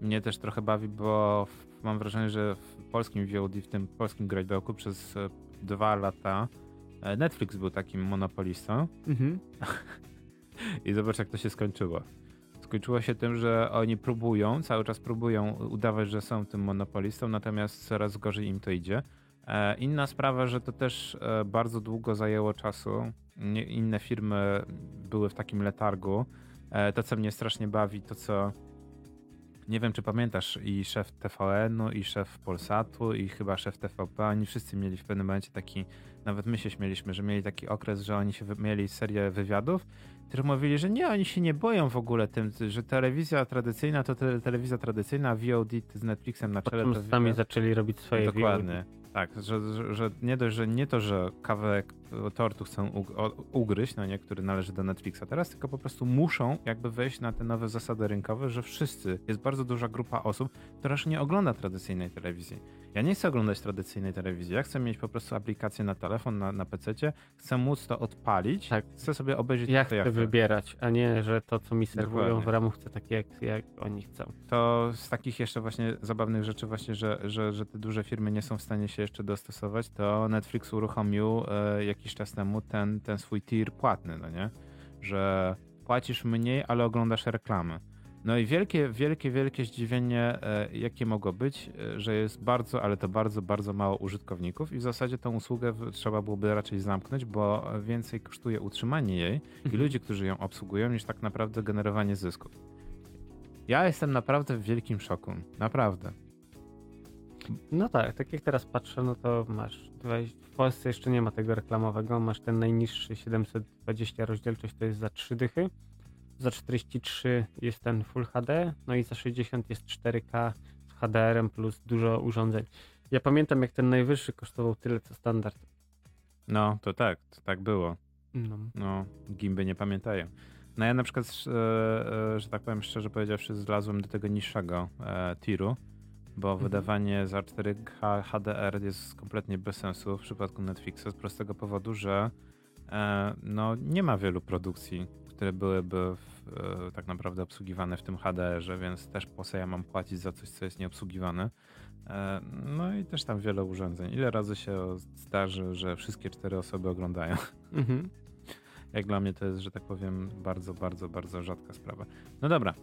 mnie też trochę bawi, bo w, mam wrażenie, że w polskim V O D, w tym polskim grajdełku przez e, dwa lata e, Netflix był takim monopolistą. Mhm. I zobacz, jak to się skończyło. Skończyło się tym, że oni próbują, cały czas próbują udawać, że są tym monopolistą, natomiast coraz gorzej im to idzie. E, inna sprawa, że to też e, bardzo długo zajęło czasu. Nie, inne firmy były w takim letargu. E, to, co mnie strasznie bawi, to co, nie wiem, czy pamiętasz, i szef T V N-u, i szef Polsatu, i chyba szef T V P, oni wszyscy mieli w pewnym momencie taki, nawet my się śmieliśmy, że mieli taki okres, że oni się wy- mieli serię wywiadów, którzy mówili, że nie, oni się nie boją w ogóle tym, że telewizja tradycyjna to te, telewizja tradycyjna, V O D z Netflixem na czele. Po czym sami zaczęli robić swoje V O D. Dokładnie. Tak, że, że, że nie dość, że nie to, że kawałek tortu chcą ugryźć, no nie, który należy do Netflixa teraz, tylko po prostu muszą jakby wejść na te nowe zasady rynkowe, że wszyscy, jest bardzo duża grupa osób, która już nie ogląda tradycyjnej telewizji. Ja nie chcę oglądać tradycyjnej telewizji, ja chcę mieć po prostu aplikację na telefon, na, na pececie, chcę móc to odpalić, tak. Chcę sobie obejrzeć ja to, co ja chcę. Ja chcę wybierać, a nie, że to, co mi serwują Dokładnie. w ramówce, takie jak, jak oni chcą. To z takich jeszcze właśnie zabawnych rzeczy właśnie, że, że, że te duże firmy nie są w stanie się jeszcze dostosować, to Netflix uruchomił y, jakiś czas temu ten, ten swój tier płatny, no nie? Że płacisz mniej, ale oglądasz reklamy. No i wielkie, wielkie, wielkie zdziwienie, y, jakie mogło być, y, że jest bardzo, ale to bardzo, bardzo mało użytkowników i w zasadzie tą usługę trzeba byłoby raczej zamknąć, bo więcej kosztuje utrzymanie jej i ludzi, którzy ją obsługują, niż tak naprawdę generowanie zysków. Ja jestem naprawdę w wielkim szoku. Naprawdę. No tak, tak jak teraz patrzę, no to masz, w Polsce jeszcze nie ma tego reklamowego, masz ten najniższy siedemset dwadzieścia rozdzielczość, to jest za trzy dychy, za czterdzieści trzy jest ten Full H D, no i za sześćdziesiąt jest cztery K z H D R-em plus dużo urządzeń. Ja pamiętam, jak ten najwyższy kosztował tyle co standard. No, to tak, to tak było. No. no, gimby nie pamiętają. No ja na przykład, e, e, że tak powiem szczerze powiedziawszy, zlazłem do tego niższego e, tiru, bo mhm. wydawanie za cztery K H D R jest kompletnie bez sensu w przypadku Netflixa z prostego powodu, że e, no, nie ma wielu produkcji, które byłyby w, e, tak naprawdę obsługiwane w tym H D R-ze, więc też po co ja mam płacić za coś, co jest nieobsługiwane. E, no i też tam wiele urządzeń. Ile razy się zdarzy, że wszystkie cztery osoby oglądają? Mhm. Jak dla mnie to jest, że tak powiem, bardzo, bardzo, bardzo rzadka sprawa. No dobra,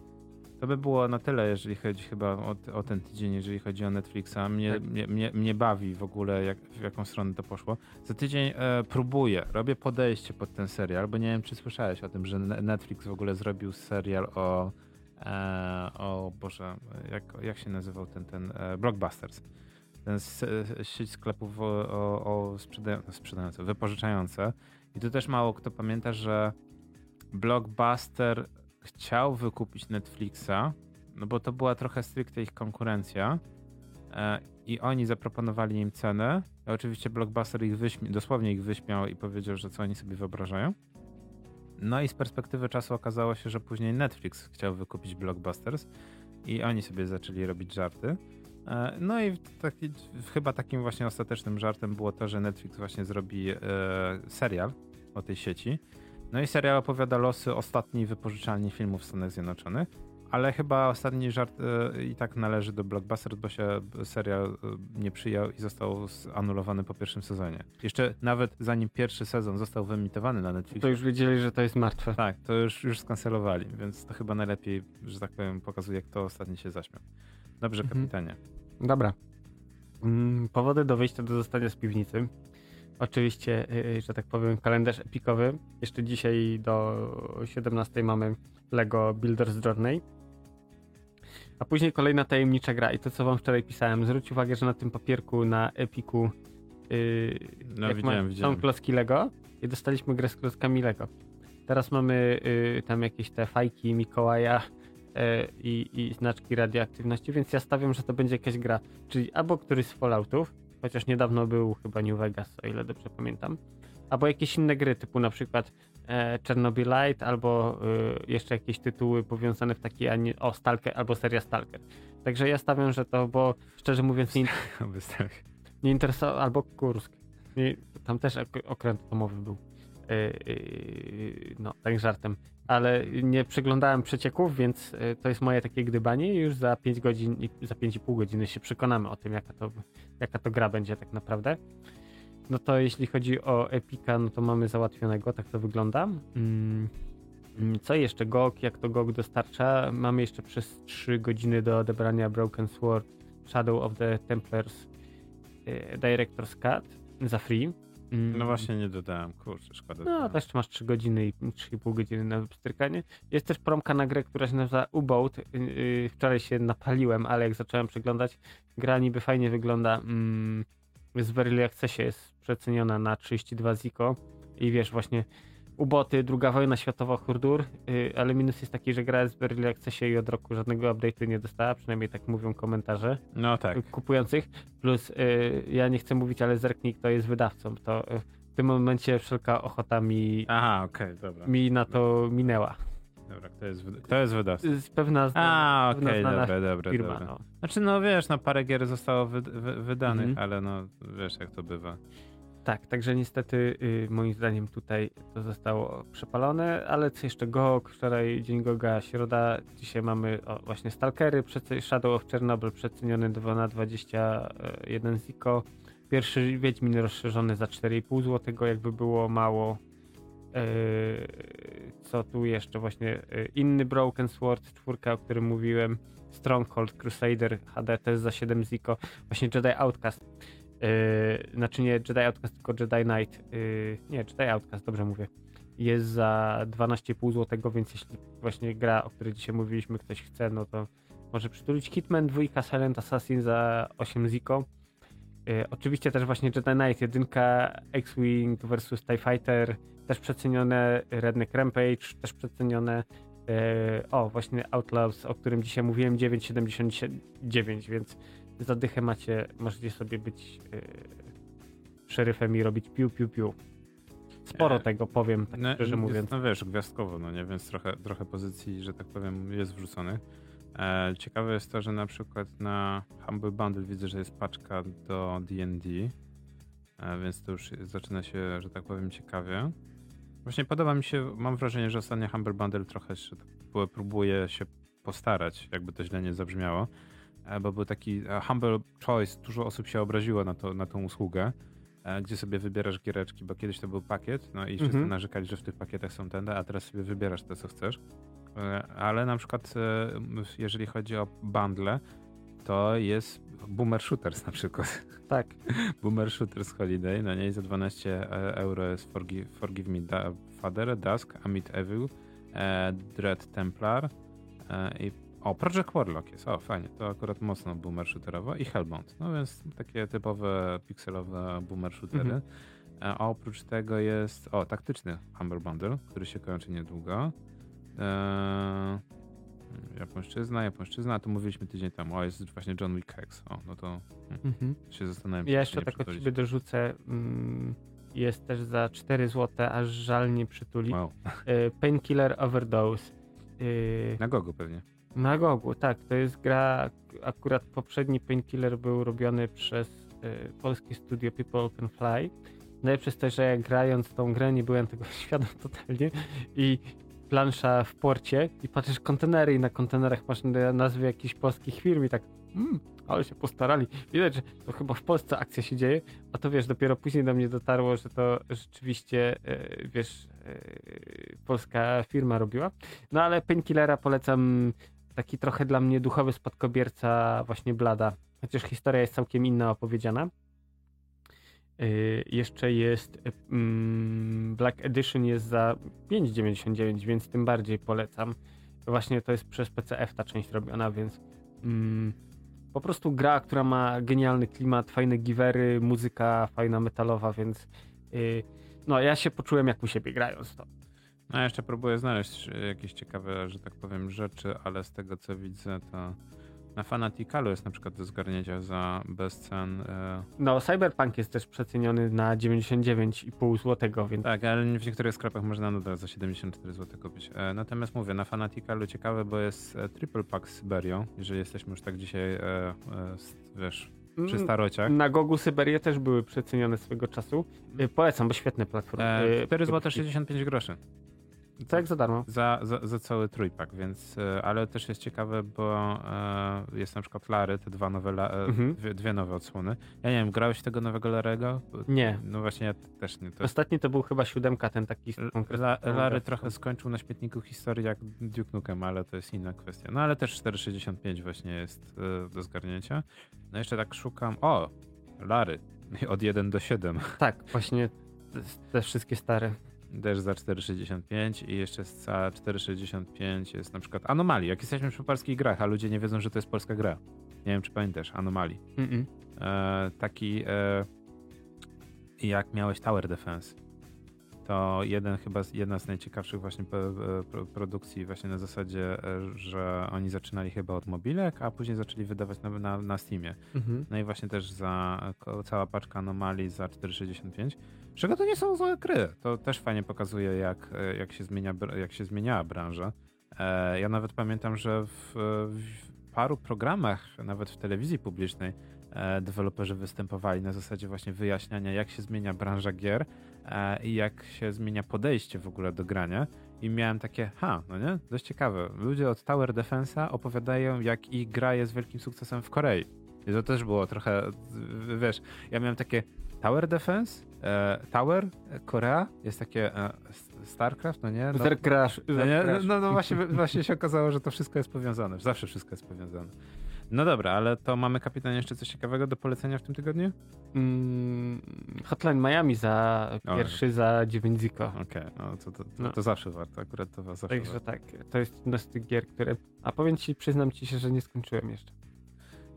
to by było na tyle, jeżeli chodzi chyba o, o ten tydzień, jeżeli chodzi o Netflixa. Mnie, tak. mnie, mnie, mnie bawi w ogóle, jak, w jaką stronę to poszło. Za tydzień e, próbuję, robię podejście pod ten serial, bo nie wiem, czy słyszałeś o tym, że Netflix w ogóle zrobił serial o, e, o Boże, jak, jak się nazywał ten, ten e, Blockbusters. Ten s, sieć sklepów o, o, o sprzedają, sprzedające, wypożyczające. I tu też mało kto pamięta, że Blockbuster chciał wykupić Netflixa, no bo to była trochę stricte ich konkurencja e, i oni zaproponowali im cenę. I oczywiście Blockbuster ich wyśmi- dosłownie ich wyśmiał i powiedział, że co oni sobie wyobrażają. No i z perspektywy czasu okazało się, że później Netflix chciał wykupić Blockbusters i oni sobie zaczęli robić żarty. No i taki, chyba takim właśnie ostatecznym żartem było to, że Netflix właśnie zrobi e, serial o tej sieci. No i serial opowiada losy ostatniej wypożyczalni filmów w Stanach Zjednoczonych, ale chyba ostatni żart e, i tak należy do Blockbuster, bo się serial e, nie przyjął i został anulowany po pierwszym sezonie. Jeszcze nawet zanim pierwszy sezon został wyemitowany na Netflixie. To już wiedzieli, że to jest martwe. Tak, to już, już skancelowali, więc to chyba najlepiej, że tak powiem, pokazuje, jak to ostatni się zaśmiał. Dobrze, kapitanie. Mhm. Dobra. Powody do wyjścia, do zostania z piwnicy. Oczywiście, że tak powiem, kalendarz epikowy. Jeszcze dzisiaj do siedemnastej mamy Lego Builders Journey. A później kolejna tajemnicza gra. I to, co wam wczoraj pisałem. Zwróć uwagę, że na tym papierku na epiku yy, no, jak widziałem, ma, widziałem. są klocki Lego i dostaliśmy grę z klockami Lego. Teraz mamy yy, tam jakieś te fajki Mikołaja, I, i znaczki radioaktywności, więc ja stawiam, że to będzie jakaś gra, czyli albo któryś z Falloutów, chociaż niedawno był chyba New Vegas, o ile dobrze pamiętam, albo jakieś inne gry, typu na przykład e, Chernobylite, albo y, jeszcze jakieś tytuły powiązane w takiej, o Stalker, albo seria Stalker. Także ja stawiam, że to, bo szczerze mówiąc nie, nie interesowało, albo Kursk, nie, tam też okręt atomowy był. No, tak żartem, ale nie przeglądałem przecieków, więc to jest moje takie gdybanie i już za pięć godzin, za pięć i pół godziny się przekonamy o tym, jaka to, jaka to gra będzie tak naprawdę. No to jeśli chodzi o Epika, no to mamy załatwionego, tak to wygląda. Co jeszcze? G O G, jak to G O G dostarcza? Mamy jeszcze przez trzy godziny do odebrania Broken Sword, Shadow of the Templars, Director's Cut za free. No właśnie nie dodałem, kurczę, szkoda. No też masz trzy godziny i trzy i pół godziny na wypstrykanie. Jest też promka na grę, która się nazywa U-Boat. Yy, wczoraj się napaliłem, ale jak zacząłem przeglądać, gra niby fajnie wygląda. Yy, z Early Accessie jest przeceniona na trzydzieści dwa ziko i wiesz właśnie U-Boty, druga wojna światowa, hurdur, yy, ale minus jest taki, że gra jest w Early Accessie i od roku żadnego update'u nie dostała, przynajmniej tak mówią komentarze no tak. kupujących. Plus, yy, ja nie chcę mówić, ale zerknij, kto jest wydawcą, to yy, w tym momencie wszelka ochota mi, Aha, okay, dobra. mi na to dobra. minęła. Dobra, kto jest, kto jest wydawcą? Z pewna znana, A, okej, okay, dobra, dobra, firma, dobra. No. Znaczy, no wiesz, no parę gier zostało wy, wy, wydanych, mm-hmm. ale no wiesz, jak to bywa. Tak, także niestety y, moim zdaniem tutaj to zostało przepalone, ale co jeszcze G O G, wczoraj dzień G O G-a, środa, dzisiaj mamy o, właśnie Stalkery, przece- Shadow of Chernobyl przeceniony na dwadzieścia jeden ziko, pierwszy Wiedźmin rozszerzony za cztery i pół złotego, jakby było mało, y, co tu jeszcze właśnie, y, inny Broken Sword, czwórka, o którym mówiłem, Stronghold, Crusader, H D też za siedem ziko, właśnie Jedi Outcast. Yy, znaczy nie Jedi Outcast, tylko Jedi Knight. Yy, nie, Jedi Outcast, dobrze mówię. Jest za dwanaście i pół złotego, więc jeśli właśnie gra, o której dzisiaj mówiliśmy, ktoś chce, no to może przytulić. Hitman dwa, Silent Assassin za osiem ziko. Yy, oczywiście też właśnie Jedi Knight jeden, X-Wing versus. TIE Fighter, też przecenione, Redneck Rampage, też przecenione. Yy, o, właśnie Outlaws, o którym dzisiaj mówiłem, dziewięć siedemdziesiąt dziewięć, więc za dychę macie, możecie sobie być yy, szeryfem i robić piu, piu, piu. Sporo eee, tego powiem, tak no, szczerze mówiąc. Jest, no wiesz, gwiazdkowo, no nie, więc trochę, trochę pozycji, że tak powiem, jest wrzuconych. Eee, ciekawe jest to, że na przykład na Humble Bundle widzę, że jest paczka do D and D, eee, więc to już zaczyna się, że tak powiem, ciekawie. Właśnie podoba mi się, mam wrażenie, że ostatnio Humble Bundle trochę się, próbuje się postarać, jakby to źle nie zabrzmiało, bo był taki Humble Choice, dużo osób się obraziło na, to, na tą usługę, gdzie sobie wybierasz giereczki, bo kiedyś to był pakiet, no i wszyscy mhm. narzekali, że w tych pakietach są tędy, a teraz sobie wybierasz to, co chcesz. Ale na przykład, jeżeli chodzi o bundle, to jest Boomer Shooters na przykład. Tak. Boomer Shooters Holiday, na niej za dwanaście euro jest Forgive, Forgive Me da, Father, Dusk, Amid Evil, e, Dread Templar e, i o, Project Warlock jest, o fajnie, to akurat mocno boomer shooterowo i Hellbound, no więc takie typowe pikselowe boomer shootery. Mhm. E, oprócz tego jest, o, taktyczny Humble Bundle, który się kończy niedługo. E, Japońszczyzna, Japońszczyzna, a to mówiliśmy tydzień temu, o jest właśnie John Wick Hex, o no to mhm. się zastanawiam. Ja jeszcze tak od ciebie dorzucę, jest też za cztery złote, aż żal nie przytuli. Wow. Painkiller Overdose. Na Gogu pewnie. Na Gogu, tak, to jest gra, akurat poprzedni Painkiller był robiony przez polskie studio People Can Fly, no i przez to, że ja grając tą grę nie byłem tego świadom totalnie i plansza w porcie i patrzysz kontenery i na kontenerach masz nazwy jakichś polskich firm i tak mmm, ale się postarali. Widać, że to chyba w Polsce akcja się dzieje, a to wiesz, dopiero później do mnie dotarło, że to rzeczywiście wiesz, polska firma robiła. No ale Painkillera polecam, taki trochę dla mnie duchowy spadkobierca właśnie Blada, chociaż historia jest całkiem inna opowiedziana. Yy, jeszcze jest yy, Black Edition jest za pięć dziewięćdziesiąt dziewięć, więc tym bardziej polecam. Właśnie to jest przez P C F ta część robiona, więc yy, po prostu gra, która ma genialny klimat, fajne givery, muzyka fajna metalowa, więc yy, no ja się poczułem jak u siebie grając to. No ja jeszcze próbuję znaleźć jakieś ciekawe, że tak powiem, rzeczy, ale z tego co widzę to na Fanaticalu jest na przykład do zgarnięcia za bezcen. No Cyberpunk jest też przeceniony na dziewięćdziesiąt dziewięć i pół złotego, więc... Tak, ale w niektórych sklepach można nadal za siedemdziesiąt cztery złote kupić. Natomiast mówię, na Fanaticalu ciekawe, bo jest Triple Pack z Syberią, jeżeli jesteśmy już tak dzisiaj, wiesz, przy starociach. Na Gogu Syberie też były przecenione swego czasu. Polecam, bo świetne platformy. cztery złote sześćdziesiąt pięć groszy. Tak, za darmo. Za, za, za cały trójpak, więc, ale też jest ciekawe, bo e, jest na przykład Lary, te dwa nowe, la, e, mhm. dwie, dwie nowe odsłony. Ja nie wiem, grałeś tego nowego Larego? Nie. No właśnie, ja też nie. To... Ostatni to był chyba siódemka, ten taki konkretny. La, Lary trochę skończył na śmietniku historii jak Duke Nukem, ale to jest inna kwestia. No ale też cztery sześćdziesiąt pięć właśnie jest e, do zgarnięcia. No jeszcze tak szukam, o, Lary, od jeden do siedem. Tak, właśnie te wszystkie stare. Też za cztery sześćdziesiąt pięć i jeszcze za cztery sześćdziesiąt pięć jest na przykład Anomalii. Jak jesteśmy przy polskich grach, a ludzie nie wiedzą, że to jest polska gra. Nie wiem, czy pamiętasz, Anomalii. Mm-mm. E, taki e, jak miałeś Tower Defense. To jeden chyba z, jedna z najciekawszych właśnie p- p- produkcji właśnie na zasadzie, że oni zaczynali chyba od mobilek, a później zaczęli wydawać na, na, na Steamie. Mhm. No i właśnie też za cała paczka Anomalii za cztery sześćdziesiąt pięć. Z czego to nie są złe gry. To też fajnie pokazuje, jak, jak, się, zmienia, jak się zmieniała branża. E, ja nawet pamiętam, że w, w paru programach, nawet w telewizji publicznej, deweloperzy występowali na zasadzie właśnie wyjaśniania, jak się zmienia branża gier e, i jak się zmienia podejście w ogóle do grania. I miałem takie, ha, no nie? Dość ciekawe. Ludzie od Tower Defense'a opowiadają, jak ich gra jest wielkim sukcesem w Korei. I to też było trochę, wiesz, ja miałem takie Tower Defense, e, Tower, e, Korea, jest takie e, StarCraft, no nie? No, StarCraft. No, no, no, no właśnie, właśnie się okazało, że to wszystko jest powiązane. Zawsze wszystko jest powiązane. No dobra, ale to mamy, kapitanie, jeszcze coś ciekawego do polecenia w tym tygodniu? Mm, Hotline Miami za pierwszy, o, za dziewięć ziko. Okej, okay, no to, to, to, no to zawsze warto, akurat to zawsze. Także warto. Tak, to jest jedna z tych gier, które... A powiem ci, przyznam ci się, że nie skończyłem jeszcze.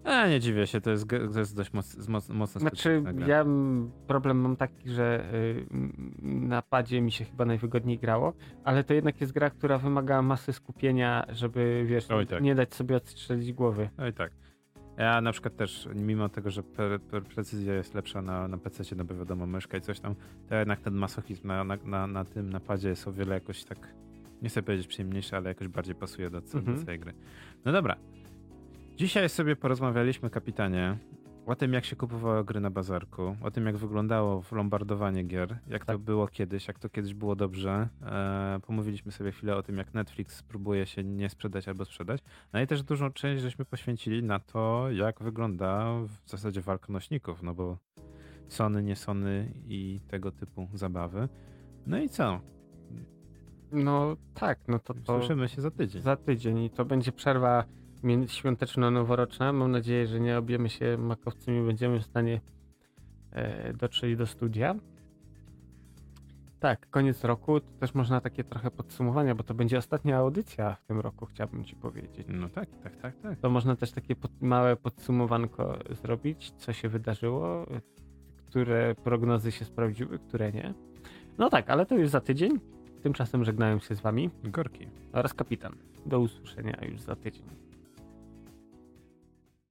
A nie dziwię się, to jest, to jest dość moc, moc, mocno specyficzna. Znaczy, ja problem mam taki, że y, na padzie mi się chyba najwygodniej grało, ale to jednak jest gra, która wymaga masy skupienia, żeby wiesz, Oj, tak. nie dać sobie odstrzelić głowy. Oj tak. Ja na przykład też, mimo tego, że pre, pre, precyzja jest lepsza na, na P C, no bo wiadomo, myszka i coś tam, to jednak ten masochizm na, na, na, na tym napadzie jest o wiele jakoś tak, nie chcę powiedzieć przyjemniejszy, ale jakoś bardziej pasuje do, do mhm. całej gry. No dobra. Dzisiaj sobie porozmawialiśmy, kapitanie, o tym, jak się kupowało gry na bazarku, o tym, jak wyglądało lombardowanie gier, jak tak. to było kiedyś, jak to kiedyś było dobrze. Eee, pomówiliśmy sobie chwilę o tym, jak Netflix spróbuje się nie sprzedać albo sprzedać. No i też dużą część żeśmy poświęcili na to, jak wygląda w zasadzie walka nośników, no bo Sony, nie Sony i tego typu zabawy. No i co? No tak, no to... to słyszymy się za tydzień. Za tydzień i to będzie przerwa świąteczno-noworoczna. Mam nadzieję, że nie objemy się makowcem i będziemy w stanie e, dotrzeć do studia. Tak, koniec roku. To też można takie trochę podsumowania, bo to będzie ostatnia audycja w tym roku, chciałbym ci powiedzieć. No tak, tak, tak, tak. To można też takie pod, małe podsumowanko zrobić, co się wydarzyło, które prognozy się sprawdziły, które nie. No tak, ale to już za tydzień. Tymczasem żegnają się z wami Gorki oraz Kapitan. Do usłyszenia już za tydzień.